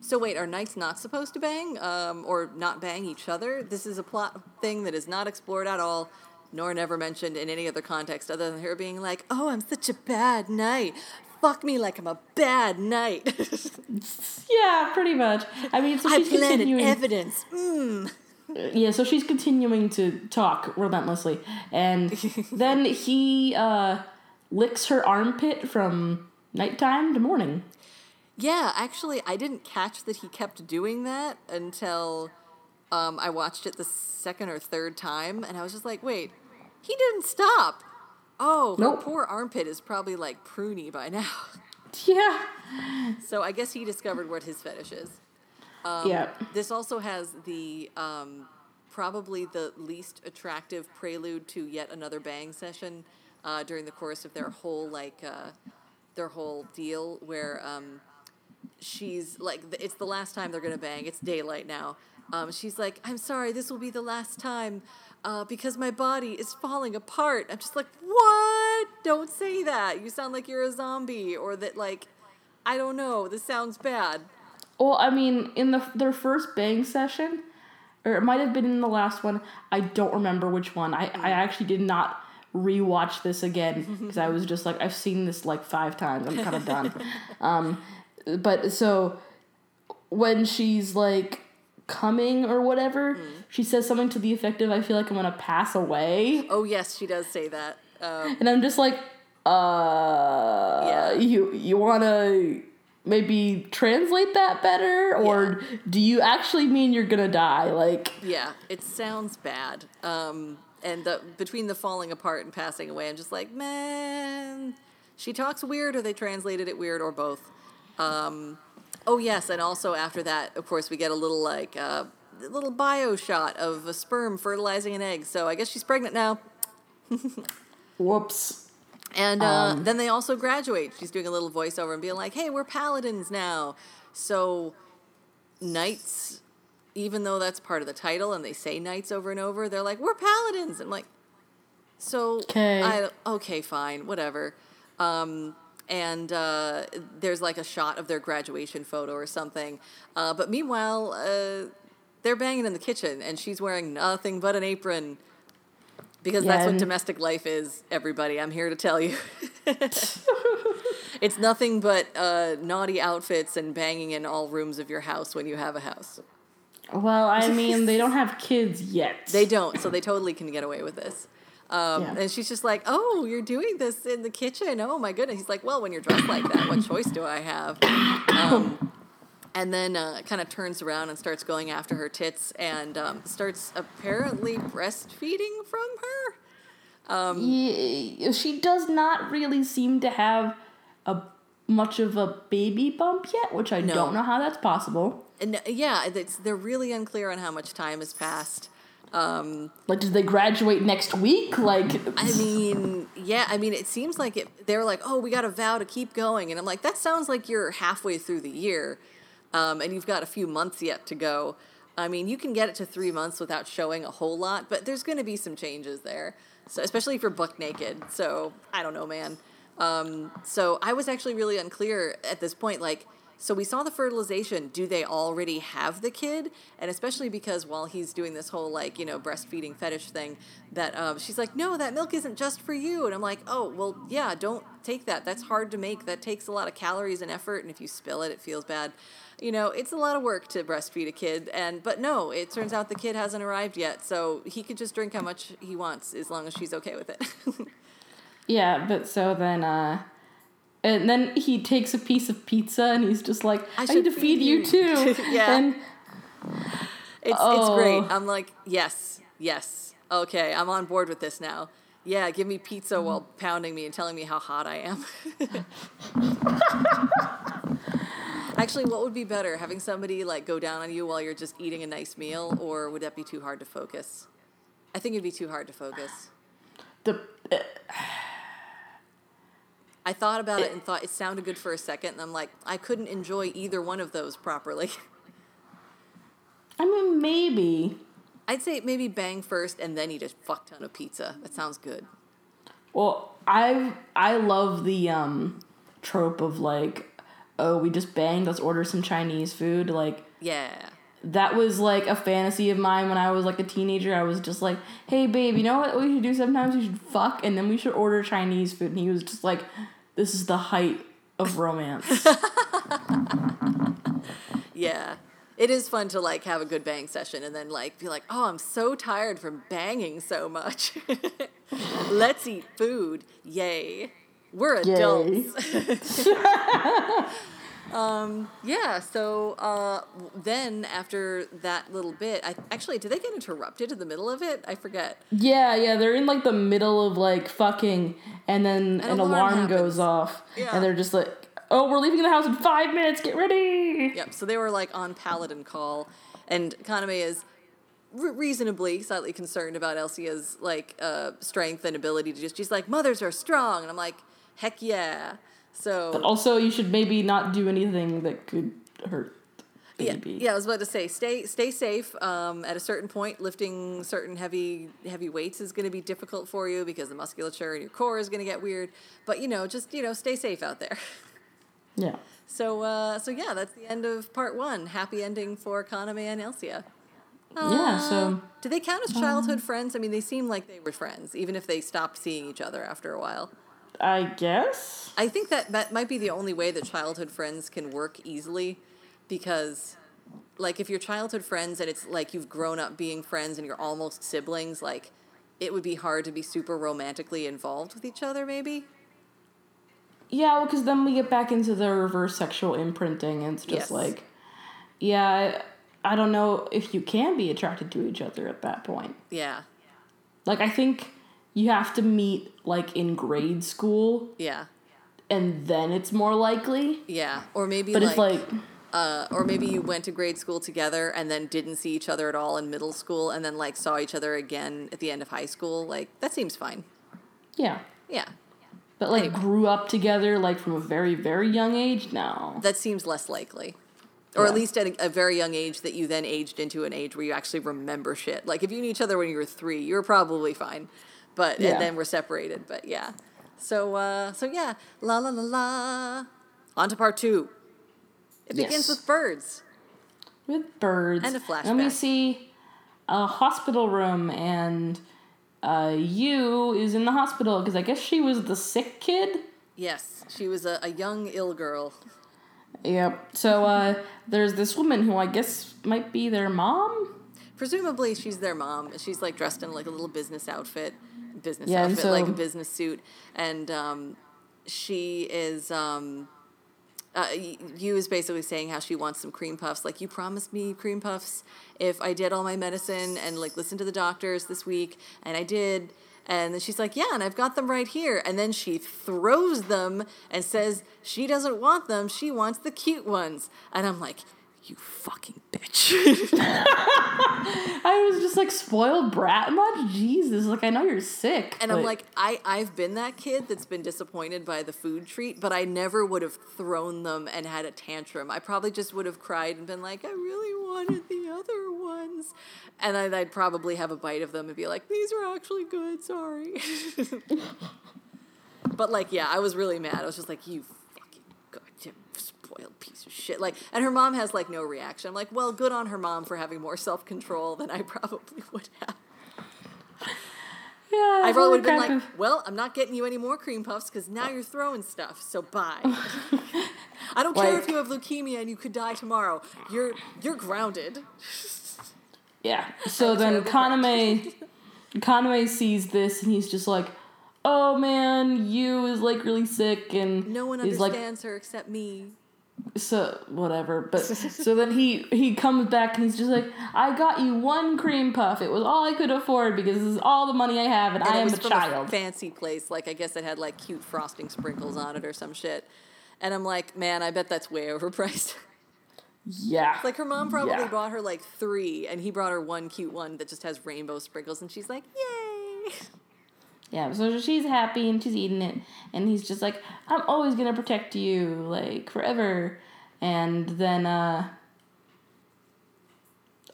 so wait, are knights not supposed to bang or not bang each other? This is a plot thing that is not explored at all, nor never mentioned in any other context other than her being like, oh, I'm such a bad knight. Fuck me like I'm a bad knight. Yeah, pretty much. I mean, so she's continuing. I planted evidence. Mm. Yeah, so she's continuing to talk relentlessly. And then he licks her armpit from nighttime to morning. Yeah, actually, I didn't catch that he kept doing that until I watched it the second or third time, and I was just like, wait, he didn't stop. Oh, nope. Her poor armpit is probably, like, pruny by now. Yeah. So I guess he discovered what his fetish is. Yeah. This also has the probably the least attractive prelude to yet another bang session during the course of their whole, like, their whole deal where she's like, it's the last time they're gonna bang. It's daylight now. She's like, I'm sorry, this will be the last time because my body is falling apart. I'm just like, what? Don't say that. You sound like you're a zombie, or that, like, I don't know. This sounds bad. Well, I mean, in their first bang session, or it might have been in the last one. I don't remember which one. I actually did not rewatch this again because I was just like, I've seen this like 5 times. I'm kind of done. But so when she's like coming or whatever, she says something to the effect of, I feel like I'm gonna pass away. Oh yes, she does say that. And I'm just like, yeah. You wanna maybe translate that better, or do you actually mean you're gonna die? Like, yeah, it sounds bad. And between the falling apart and passing away, I'm just like, man, she talks weird, or they translated it weird, or both. Oh, yes, and also after that, of course, we get a little, like, little bio shot of a sperm fertilizing an egg, so I guess she's pregnant now. Whoops. And then they also graduate. She's doing a little voiceover and being like, hey, we're paladins now. So knights, even though that's part of the title and they say knights over and over, they're like, we're paladins. I'm like, so, okay, fine, whatever. And there's, like, a shot of their graduation photo or something. But meanwhile, they're banging in the kitchen, and she's wearing nothing but an apron. Because that's what domestic life is, everybody. I'm here to tell you. It's nothing but naughty outfits and banging in all rooms of your house when you have a house. Well, I mean, they don't have kids yet. They don't, so they totally can get away with this. And she's just like, oh, you're doing this in the kitchen. Oh, my goodness. He's like, well, when you're dressed like that, what choice do I have? And then kind of turns around and starts going after her tits and starts apparently breastfeeding from her. She does not really seem to have much of a baby bump yet, which I don't know how that's possible. And, they're really unclear on how much time has passed. Did they graduate next week? It seems like it. They're like, oh, we got a vow to keep going. And I'm like, that sounds like you're halfway through the year, and you've got a few months yet to go. I mean, you can get it to 3 months without showing a whole lot, but there's going to be some changes there, so especially if you're buck naked. So, I don't know, man. So I was actually really unclear at this point, so we saw the fertilization. Do they already have the kid? And especially because while he's doing this whole, breastfeeding fetish thing, that she's like, no, that milk isn't just for you. And I'm like, oh, well, yeah, don't take that. That's hard to make. That takes a lot of calories and effort. And if you spill it, it feels bad. It's a lot of work to breastfeed a kid. But no, it turns out the kid hasn't arrived yet. So he could just drink how much he wants as long as she's okay with it. Yeah, but so then... And then he takes a piece of pizza and he's just like, I need to feed you too. Yeah. And, it's great. I'm like, yes. Okay, I'm on board with this now. Yeah, give me pizza while pounding me and telling me how hot I am. Actually, what would be better? Having somebody go down on you while you're just eating a nice meal, or would that be too hard to focus? I think it'd be too hard to focus. I thought about it and thought it sounded good for a second, and I'm like, I couldn't enjoy either one of those properly. I mean, maybe. I'd say maybe bang first and then eat a fuck ton of pizza. That sounds good. Well, I love the trope of we just banged, let's order some Chinese food. Yeah. That was a fantasy of mine when I was a teenager. I was just like, hey, babe, you know what we should do sometimes? We should fuck, and then we should order Chinese food. And he was just like... This is the height of romance. Yeah. It is fun to, have a good bang session and then, be like, oh, I'm so tired from banging so much. Let's eat food. Yay. We're adults. So then after that little bit, did they get interrupted in the middle of it? I forget. Yeah, they're in the middle of fucking, and then an alarm goes off, and they're just like, oh, we're leaving the house in 5 minutes, get ready! Yep, so they were on Paladin call, and Kaname is reasonably slightly concerned about Elsia's strength and ability to she's like, mothers are strong, and I'm like, heck yeah. So, but also, you should maybe not do anything that could hurt the baby. Yeah, I was about to say, stay safe. At a certain point, lifting certain heavy weights is going to be difficult for you because the musculature in your core is going to get weird. But, stay safe out there. Yeah. So, that's the end of part one. Happy ending for Kaname and Elsia. So... Do they count as childhood friends? I mean, they seem like they were friends, even if they stopped seeing each other after a while. I guess. I think that might be the only way that childhood friends can work easily, because, if you're childhood friends and it's you've grown up being friends and you're almost siblings, it would be hard to be super romantically involved with each other, maybe? Yeah, well, because then we get back into the reverse sexual imprinting, and it's just I don't know if you can be attracted to each other at that point. Yeah. I think... You have to meet, in grade school. Yeah. And then it's more likely. Yeah. Or maybe, but it's or maybe you went to grade school together and then didn't see each other at all in middle school and then, saw each other again at the end of high school. That seems fine. Yeah. Yeah. But, anyway. Grew up together, from a very, very young age? No. That seems less likely. Or at least at a very young age that you then aged into an age where you actually remember shit. If you knew each other when you were 3, you were probably fine. But and then we're separated. But yeah, so la. On to part 2. It begins with birds. With birds and a flashback. And we see a hospital room and Yu is in the hospital because I guess she was the sick kid. Yes, she was a young, ill girl. Yep. So there's this woman who I guess might be their mom? Presumably she's their mom. She's like dressed in like a little business outfit. Like a business suit. And she is... Yu is basically saying how she wants some cream puffs. Like, you promised me cream puffs if I did all my medicine and, like, listened to the doctors this week. And I did. And then she's like, yeah, and I've got them right here. And then she throws them and says she doesn't want them. She wants the cute ones. And I'm like, you fucking bitch. I was just like, spoiled brat much? Jesus, like, I know you're sick. And but... I'm like, I've been that kid that's been disappointed by the food treat, but I never would have thrown them and had a tantrum. I probably just would have cried and been like, I really wanted the other ones. And I'd probably have a bite of them and be like, these are actually good, sorry. But like, yeah, I was really mad. I was just like, you fucking goddamn piece of shit. Like, and her mom has like no reaction. I'm like, well, good on her mom for having more self-control than I probably would have. Yeah, I probably would have been like, well, I'm not getting you any more cream puffs because now you're throwing stuff, so bye. I don't care if you have leukemia and you could die tomorrow. You're grounded. Yeah. So then Kaname sees this and he's just like, oh man, Yu is like really sick and no one understands her except me. So, whatever. But so then he comes back and he's just like, I got you one cream puff. It was all I could afford because this is all the money I have and I am a child. A fancy place. Like, I guess it had, like, cute frosting sprinkles on it or some shit. And I'm like, man, I bet that's way overpriced. Yeah. Like, her mom probably bought her, like, 3 and he brought her one cute one that just has rainbow sprinkles and she's like, yay! Yeah, so she's happy and she's eating it, and he's just like, I'm always gonna protect you, like, forever. And then, are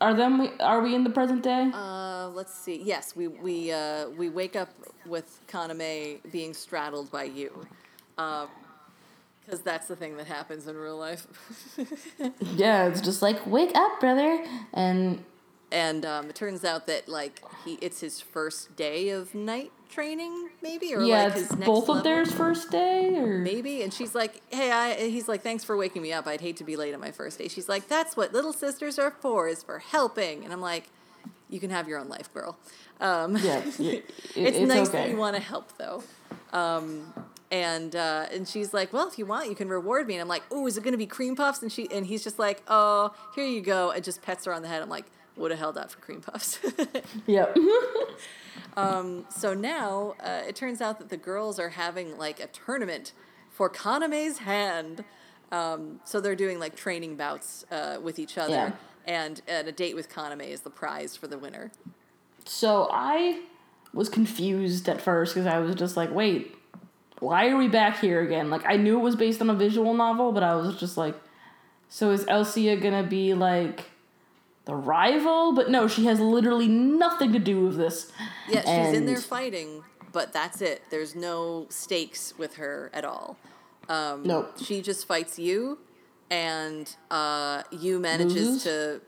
we in the present day? Let's see. Yes, we wake up with Kaname being straddled by Yu, because that's the thing that happens in real life. Yeah, it's just like, wake up, brother, And it turns out that, like, it's his first day of night training, maybe? Or yeah, like his next both level. Of theirs first day? Or maybe. And she's like, hey, he's like, thanks for waking me up. I'd hate to be late on my first day. She's like, that's what little sisters are for, is for helping. And I'm like, you can have your own life, girl. Yeah, it's nice okay. That you want to help, though. And she's like, well, if you want, you can reward me. And I'm like, oh, is it going to be cream puffs? And he's just like, oh, here you go. And just pets her on the head. I'm like, would have held out for cream puffs. Yep. So now it turns out that the girls are having like a tournament for Kaname's hand. So they're doing like training bouts with each other, yeah. and a date with Kaname is the prize for the winner. So I was confused at first because I was just like, wait, why are we back here again? Like, I knew it was based on a visual novel, but I was just like, so is Elsia gonna be like the rival? But no, she has literally nothing to do with this. Yeah, she's in there fighting, but that's it. There's no stakes with her at all. Nope. She just fights Yu, and Yu manages to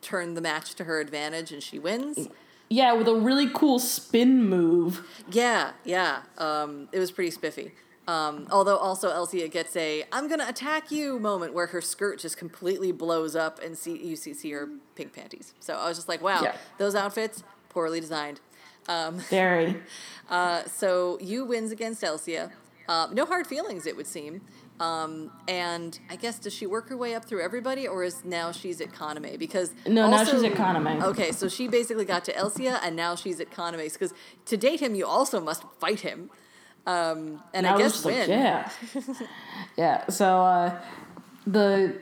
turn the match to her advantage, and she wins. Yeah, with a really cool spin move. Yeah. It was pretty spiffy. Although also Elsia gets a "I'm gonna attack you" moment where her skirt just completely blows up and you see her pink panties. So I was just like, wow, yeah. Those outfits poorly designed. Very. So Yu wins against Elsia. No hard feelings, it would seem. And I guess, does she work her way up through everybody, or is now she's at Kaname? Because now she's at Kaname. Okay, so she basically got to Elsia, and now she's at Kaname. Because to date him, you also must fight him. And I guess win. Like, yeah. Yeah. So, the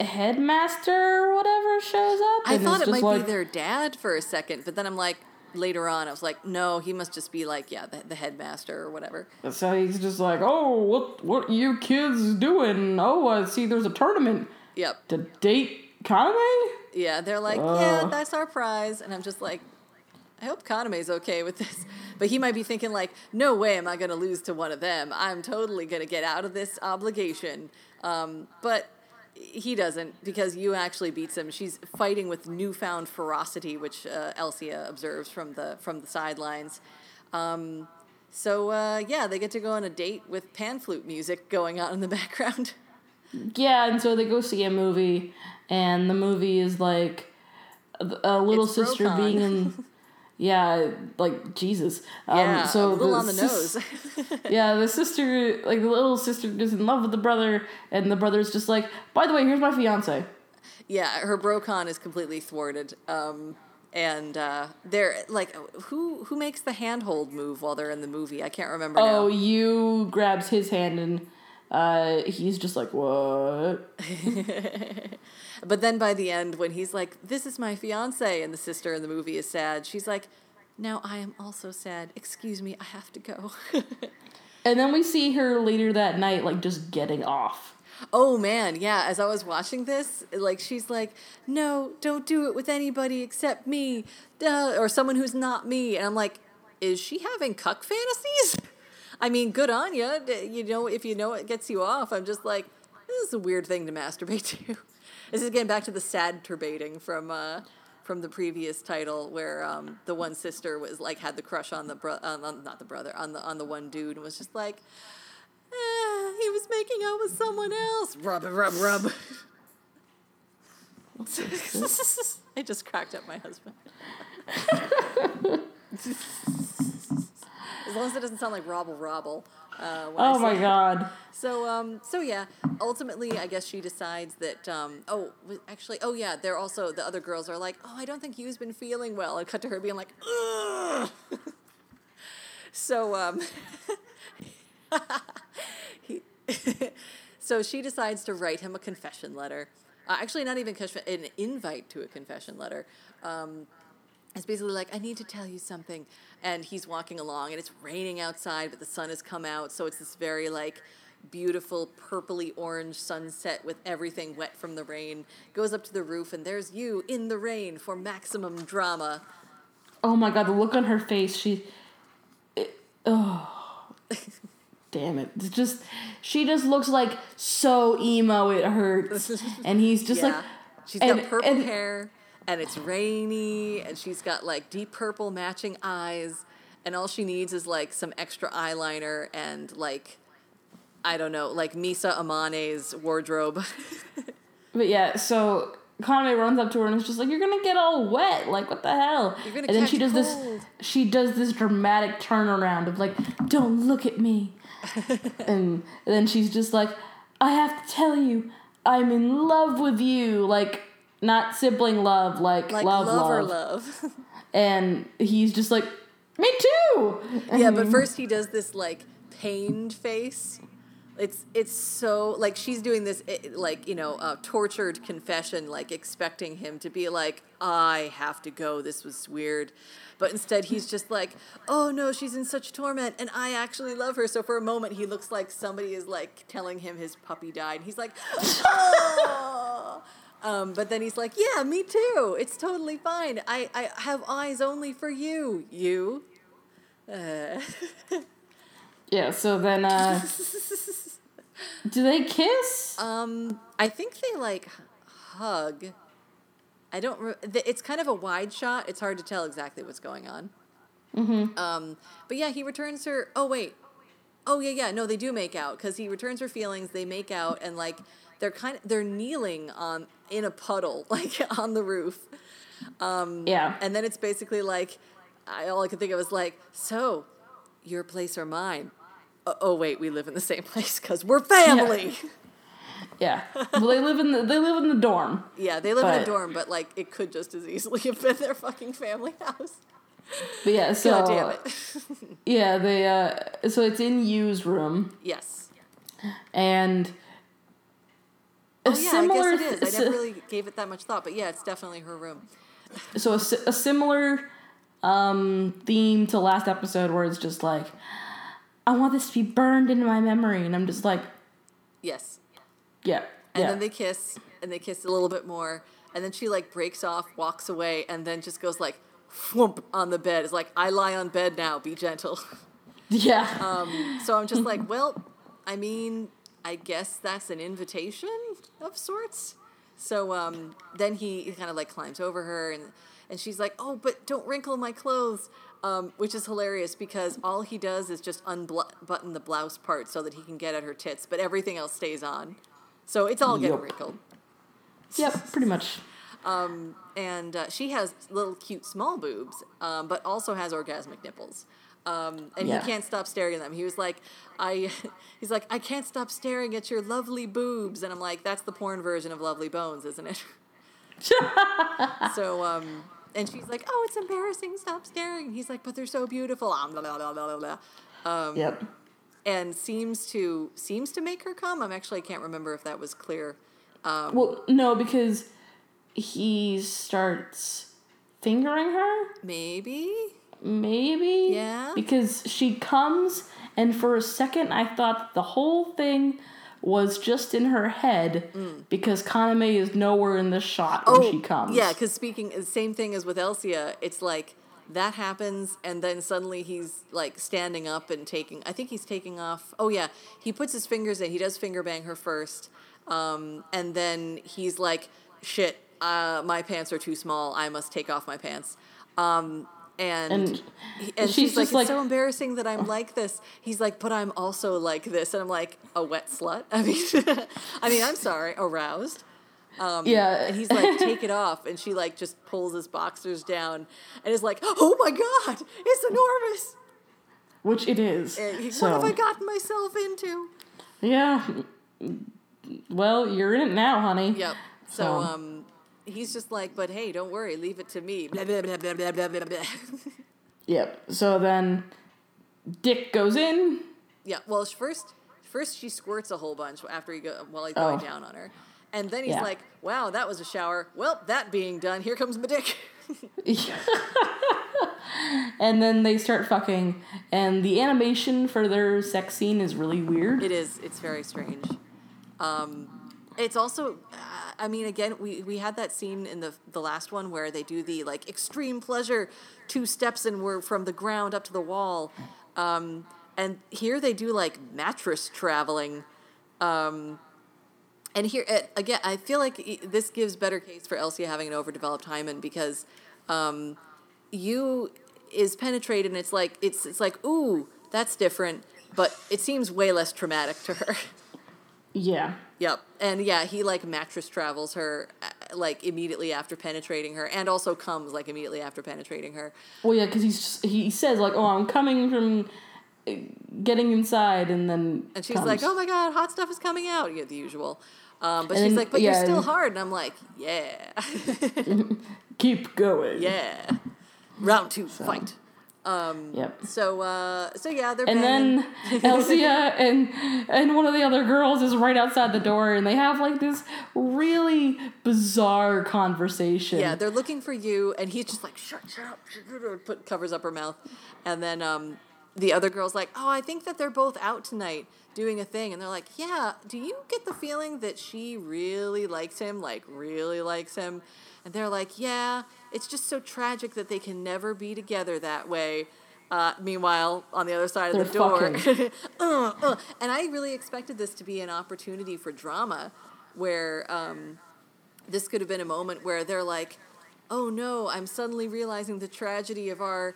headmaster or whatever shows up. I thought it might be their dad for a second, but then I'm like, later on, I was like, no, he must just be like, yeah, the headmaster or whatever. So he's just like, oh, what you kids doing? Oh, I see there's a tournament. Yep. To date Kaname? Yeah. They're like, yeah, that's our prize. And I'm just like, I hope Kaname's okay with this. But he might be thinking, like, no way am I going to lose to one of them. I'm totally going to get out of this obligation. But He doesn't, because Yu actually beats him. She's fighting with newfound ferocity, which Elsia observes from the sidelines. So they get to go on a date with pan flute music going on in the background. Yeah, and so they go see a movie, and the movie is like a little it's sister Rokon. Being in... Yeah, like, Jesus. So a little on the nose. Yeah, the sister, like, the little sister is in love with the brother, and the brother's just like, by the way, here's my fiancé. Yeah, her bro-con is completely thwarted. And they're, like, who makes the handhold move while they're in the movie? I can't remember now. Oh, Yu grabs his hand and... he's just like, what? But then by the end, when he's like, this is my fiance, and the sister in the movie is sad, she's like, now I am also sad. Excuse me, I have to go. And then we see her later that night, like, just getting off. Oh, man, yeah. As I was watching this, like, she's like, no, don't do it with anybody except me, or someone who's not me. And I'm like, is she having cuck fantasies? I mean, good on you. You know, if you know it gets you off, I'm just like, this is a weird thing to masturbate to. This is getting back to the sad turbating from the previous title, where the one sister was like had the crush on the not the brother on the one dude, and was just like, he was making out with someone else. Rub. I just cracked up my husband. As long as it doesn't sound like robble. Oh, my God. So yeah, ultimately, I guess she decides that, they're also, the other girls are like, oh, I don't think Yu's been feeling well. And cut to her being like, ugh. So she decides to write him a confession letter. Actually, not even an invite to a confession letter. It's basically like, I need to tell you something. And he's walking along, and it's raining outside, but the sun has come out. So it's this very, like, beautiful purpley-orange sunset with everything wet from the rain. Goes up to the roof, and there's Yu in the rain for maximum drama. Oh, my God. The look on her face. Oh. Damn it. It's just, she just looks like so emo it hurts. And he's just like. She's got purple hair. And it's rainy, and she's got, like, deep purple matching eyes, and all she needs is, like, some extra eyeliner and, like, I don't know, like Misa Amane's wardrobe. But, yeah, so Kaname runs up to her and is just like, you're going to get all wet. Like, what the hell? You're going to catch cold. And then she does this dramatic turnaround of, like, don't look at me. And then she's just like, I have to tell you, I'm in love with you. Like... Not sibling love, like love. And he's just like, me too! Yeah, but first he does this, like, pained face. It's so, like, she's doing this, like, you know, tortured confession, like, expecting him to be like, I have to go, this was weird. But instead he's just like, oh, no, she's in such torment, and I actually love her. So for a moment he looks like somebody is, like, telling him his puppy died. He's like, oh! But then he's like, yeah, me too. It's totally fine. I have eyes only for you, Yu. Yeah, so then, do they kiss? I think they, like, hug. I don't... it's kind of a wide shot. It's hard to tell exactly what's going on. Mm-hmm. But yeah, he returns her... Oh, wait. Oh, yeah. No, they do make out, because he returns her feelings. They make out, and, like... They're kneeling in a puddle, like, on the roof. Yeah. And then it's basically like, all I could think of was like, so, your place or mine? Oh wait, we live in the same place because we're family. Yeah. Well, they live in the dorm. Yeah, they live in a dorm, but, like, it could just as easily have been their fucking family house. But yeah, so God damn it. Yeah, they. So it's in Yu's room. Yes. And. Oh, yeah, I guess it is. I never really gave it that much thought, but yeah, it's definitely her room. So a similar theme to last episode, where it's just like, I want this to be burned into my memory, and I'm just like... Yes. Yeah. And then they kiss a little bit more, and then she, like, breaks off, walks away, and then just goes, like, whoomp on the bed. It's like, I lie on bed now, be gentle. Yeah. So I'm just like, well, I mean... I guess that's an invitation of sorts. So then he kind of like climbs over her and she's like, oh, but don't wrinkle my clothes, which is hilarious because all he does is just unbutton the blouse part so that he can get at her tits, but everything else stays on. So it's all getting wrinkled. Yep, pretty much. And she has little cute small boobs, but also has orgasmic nipples. And he can't stop staring at them. He was like, he's like, I can't stop staring at your lovely boobs. And I'm like, that's the porn version of Lovely Bones, isn't it? So, and she's like, oh, it's embarrassing. Stop staring. He's like, but they're so beautiful. Blah, blah, blah, blah, blah. And seems to make her come. I can't remember if that was clear. Well, no, because he starts fingering her. Maybe? Yeah. Because she comes, and for a second I thought the whole thing was just in her head because Kaname is nowhere in the shot when she comes. Yeah, because same thing as with Elsia, it's like that happens, and then suddenly he's like standing up and I think he's taking off. Oh, yeah. He puts his fingers in. He does finger bang her first, and then he's like, shit, my pants are too small. I must take off my pants. And she's like, it's so embarrassing that I'm like this. He's like, but I'm also like this. And I'm like, a wet slut? I mean, I'm sorry, aroused. Yeah. And he's like, take it off. And she like just pulls his boxers down and is like, oh my God, it's enormous. Which it is. What have I gotten myself into? Yeah. Well, you're in it now, honey. Yep. So he's just like, but hey, don't worry, leave it to me. Blah, blah, blah, blah, blah, blah, blah, blah. Yep. So then Dick goes in. Yeah. Well, first she squirts a whole bunch while he's going down on her. And then he's like, wow, that was a shower. Well, that being done, here comes my dick. And then they start fucking. And the animation for their sex scene is really weird. It is. It's very strange. It's also, again, we had that scene in the last one where they do the, like, extreme pleasure, 2 steps and we're from the ground up to the wall. And here they do, like, mattress traveling. And here, again, I feel like this gives better case for Elsia having an overdeveloped hymen because you is penetrated and it's like, ooh, that's different. But it seems way less traumatic to her. Yeah. Yep. And he like mattress travels her like immediately after penetrating her and also comes like immediately after penetrating her. Well, yeah, because he says like, oh, I'm coming from getting inside and then and she's like, oh my God, hot stuff is coming out. Yeah, the usual. But she's like, but you're still hard. And I'm like, yeah. Keep going. Yeah. Round 2, fight. Yep. So they're and banging. Then Elsia and one of the other girls is right outside the door, and they have like this really bizarre conversation. Yeah, they're looking for you, and he's just like, shut up, covers up her mouth, and then the other girl's like, oh, I think that they're both out tonight doing a thing, and they're like, yeah. Do you get the feeling that she really likes him, like really likes him? And they're like, yeah. It's just so tragic that they can never be together that way. Meanwhile, on the other side of the door. And I really expected this to be an opportunity for drama where this could have been a moment where they're like, oh, no, I'm suddenly realizing the tragedy of our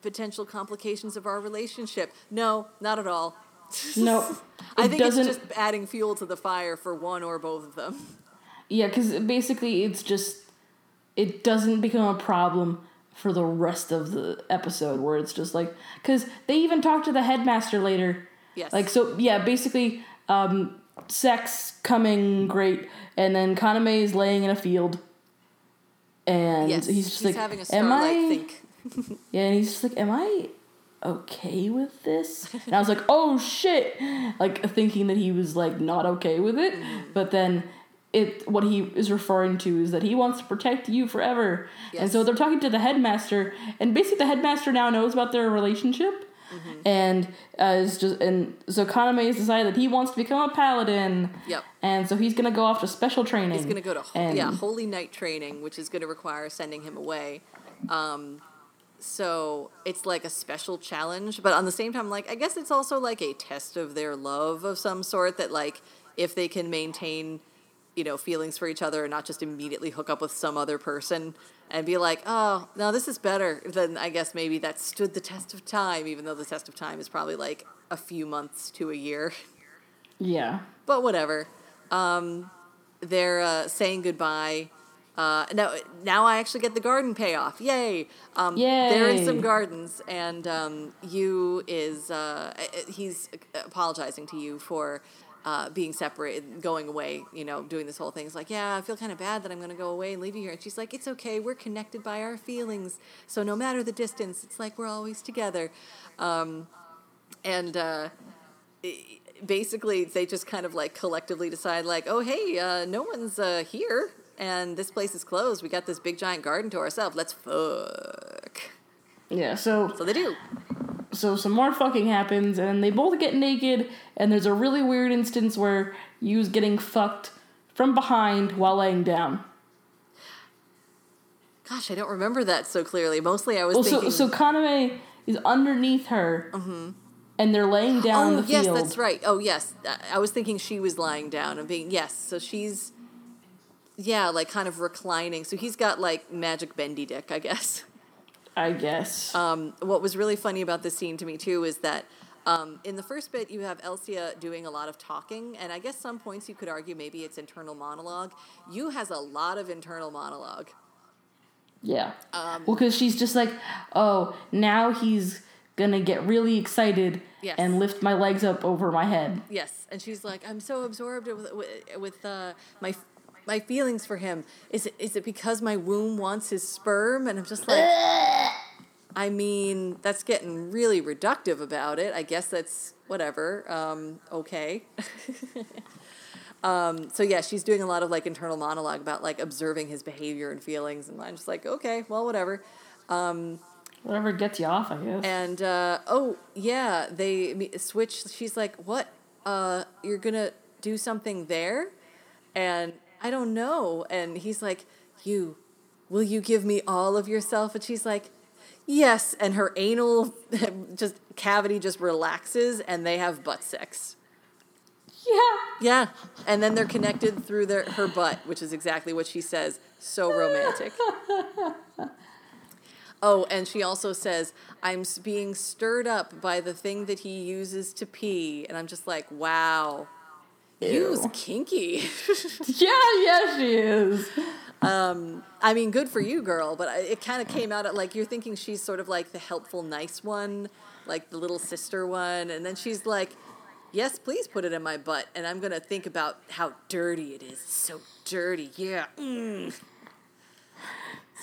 potential complications of our relationship. No, not at all. No. I think it's just adding fuel to the fire for one or both of them. Yeah, because basically it's just... It doesn't become a problem for the rest of the episode where it's just like... Because they even talk to the headmaster later. Yes. Like, so, yeah, basically, sex coming great. And then Kaname is laying in a field. And he's just like, having a starlight think. Yeah, and he's just like, am I okay with this? And I was like, oh, shit. Like, thinking that he was, like, not okay with it. But then... what he is referring to is that he wants to protect you forever. Yes. And so they're talking to the headmaster, and basically the headmaster now knows about their relationship. Mm-hmm. And so Kaname has decided that he wants to become a paladin. Yep. And so he's going to go off to special training. He's going to go to holy night training, which is going to require sending him away. So it's like a special challenge, but on the same time, like, I guess it's also like a test of their love of some sort, that like if they can maintain, you know, feelings for each other and not just immediately hook up with some other person and be like, oh, no, this is better, then I guess maybe that stood the test of time, even though the test of time is probably like a few months to a year. Yeah. But whatever. They're saying goodbye. Now I actually get the garden payoff. Yay. Yay. They're in some gardens, and Yu is, he's apologizing to Yu for being separated, going away, you know, doing this whole thing. It's like, yeah, I feel kind of bad that I'm going to go away and leave you here. And she's like, it's okay. We're connected by our feelings. So no matter the distance, it's like we're always together. Basically, they just kind of like collectively decide like, oh, hey, no one's here. And this place is closed. We got this big giant garden to ourselves. Let's fuck. Yeah, so they do. So some more fucking happens, and they both get naked, and there's a really weird instance where Yu's getting fucked from behind while laying down. Gosh, I don't remember that so clearly. Mostly I was thinking... So Kaname is underneath her, mm-hmm. and they're laying down in the field. Oh, yes, that's right. Oh, yes. I was thinking she was lying down and being... Yes, so she's... Yeah, like kind of reclining. So he's got like magic bendy dick, I guess. What was really funny about this scene to me too is that in the first bit you have Elsia doing a lot of talking, and I guess some points you could argue maybe it's internal monologue. Yu has a lot of internal monologue. Yeah. Because she's just like, oh, now he's gonna get really excited and lift my legs up over my head. Yes, and she's like, I'm so absorbed with my feelings for him. Is it because my womb wants his sperm? And I'm just like, I mean, that's getting really reductive about it. I guess that's whatever. Okay. So yeah, she's doing a lot of like internal monologue about like observing his behavior and feelings. And I'm just like, okay, well, whatever. Whatever gets you off, I guess. And, they switch. She's like, what? You're going to do something there? And I don't know. And he's like, Yu, will you give me all of yourself? And she's like, yes. And her anal cavity relaxes, and they have butt sex. Yeah. And then they're connected through her butt, which is exactly what she says. So romantic. Oh, and she also says, I'm being stirred up by the thing that he uses to pee. And I'm just like, wow. You's kinky. yeah, she is. I mean, good for you, girl, but it kind of came out at, like, you're thinking she's sort of, like, the helpful, nice one, like, the little sister one, and then she's like, yes, please put it in my butt, and I'm going to think about how dirty it is. It's so dirty, yeah. Mm.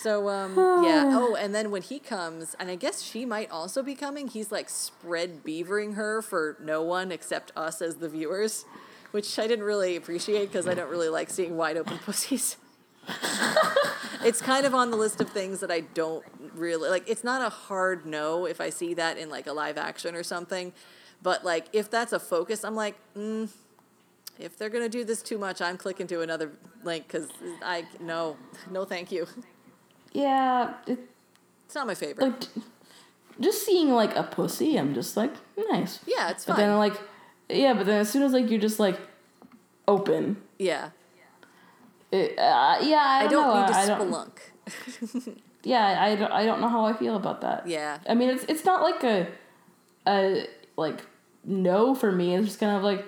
So, and then when he comes, and I guess she might also be coming, he's, like, spread beavering her for no one except us as the viewers. Which I didn't really appreciate because I don't really like seeing wide open pussies. It's kind of on the list of things that I don't really like. It's not a hard no if I see that in like a live action or something, but like if that's a focus, I'm like, if they're gonna do this too much, I'm clicking to another link because no, thank you. Yeah, it's not my favorite. Like, just seeing like a pussy, I'm just like, nice. Yeah, it's fine. But then like. Yeah, but then as soon as, like, you're just, like, open. Yeah. I don't need to spelunk. Yeah, I don't know how I feel about that. Yeah. I mean, it's not like a no for me. It's just kind of like,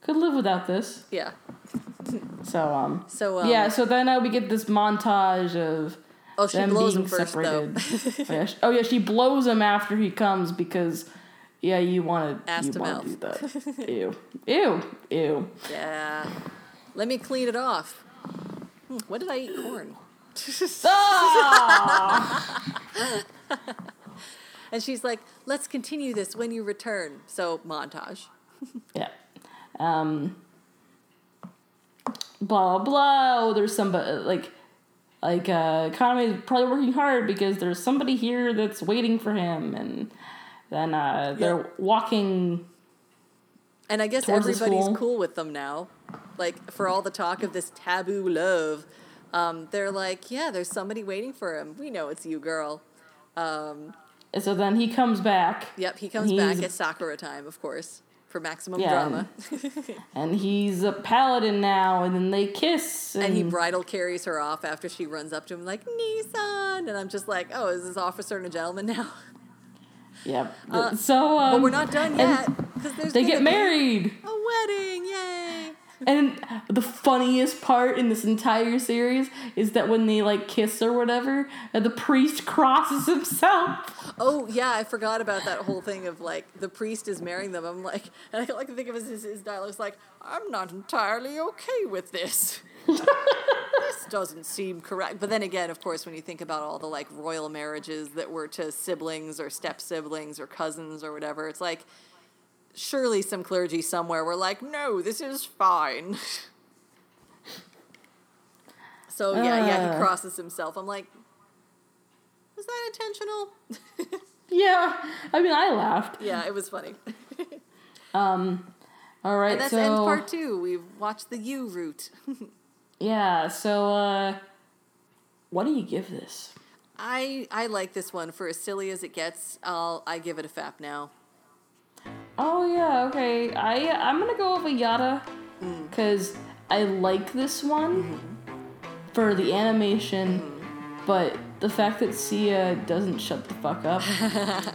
could live without this. Yeah. Yeah, so then we get this montage of... Oh, she blows him first, separated. Though. She blows him after he comes because... Yeah, you want to do that. Ew. Yeah. Let me clean it off. What did I eat? Corn. Oh! And she's like, let's continue this when you return. So, montage. Yeah. Blah, blah. Oh, there's somebody, Kaname's probably working hard because there's somebody here that's waiting for him, and... Then they're walking. And I guess everybody's cool with them now. Like, for all the talk of this taboo love, They're like, yeah, there's somebody waiting for him. We know it's you, girl. And so then he comes back. Yep, he comes back at Sakura time, of course, for maximum drama. And he's a paladin now, and then they kiss. And he bridal carries her off after she runs up to him like, Nissan! And I'm just like, oh, is this officer and a gentleman now? Yep. But we're not done yet. They get married! A wedding, yay! And the funniest part in this entire series is that when they, like, kiss or whatever, the priest crosses himself. Oh, yeah, I forgot about that whole thing of, like, the priest is marrying them. I'm like, and I like to think of his dialogues like, I'm not entirely okay with this. This doesn't seem correct. But then again, of course, when you think about all the, like, royal marriages that were to siblings or step-siblings or cousins or whatever, it's like... Surely some clergy somewhere were like, no, this is fine. So, yeah, he crosses himself. I'm like, was that intentional? Yeah, I mean, I laughed. Yeah, it was funny. All right, and that's end part 2. We've watched the U route. Yeah, so what do you give this? I like this one. For as silly as it gets, I give it a fap now. Oh, yeah, okay. I'm going to go with a yada, because I like this one for the animation, but the fact that Sia doesn't shut the fuck up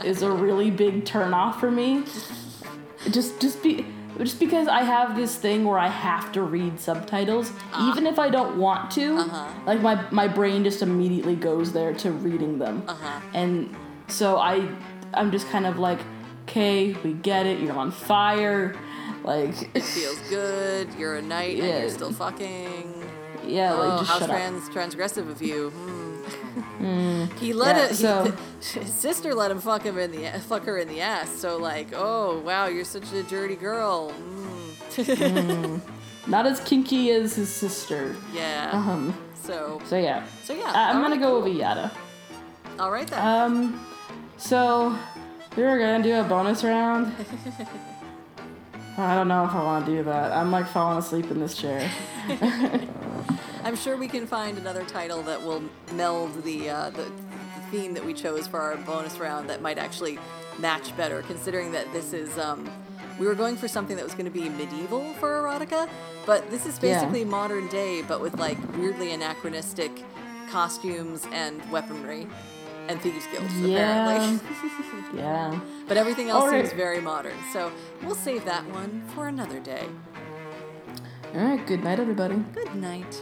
is a really big turnoff for me. Just because I have this thing where I have to read subtitles, even if I don't want to, like, my brain just immediately goes there to reading them. And so I'm just kind of like... Okay, we get it, you're on fire, like... It feels good, you're a knight, and you're still fucking... Yeah, like, just shut up. Oh, how transgressive of you. His sister let him fuck her in the ass, so like, oh, wow, you're such a dirty girl. Not as kinky as his sister. Yeah. So, yeah. I'm gonna go with yada. All right, then. So... We were gonna do a bonus round. I don't know if I want to do that. I'm like falling asleep in this chair. I'm sure we can find another title that will meld the theme that we chose for our bonus round that might actually match better, considering that this is we were going for something that was going to be medieval for erotica, but this is basically modern day, but with like weirdly anachronistic costumes and weaponry. And Thieves Guilds, apparently. Yeah. But everything else seems very modern. So we'll save that one for another day. All right. Good night, everybody. Good night.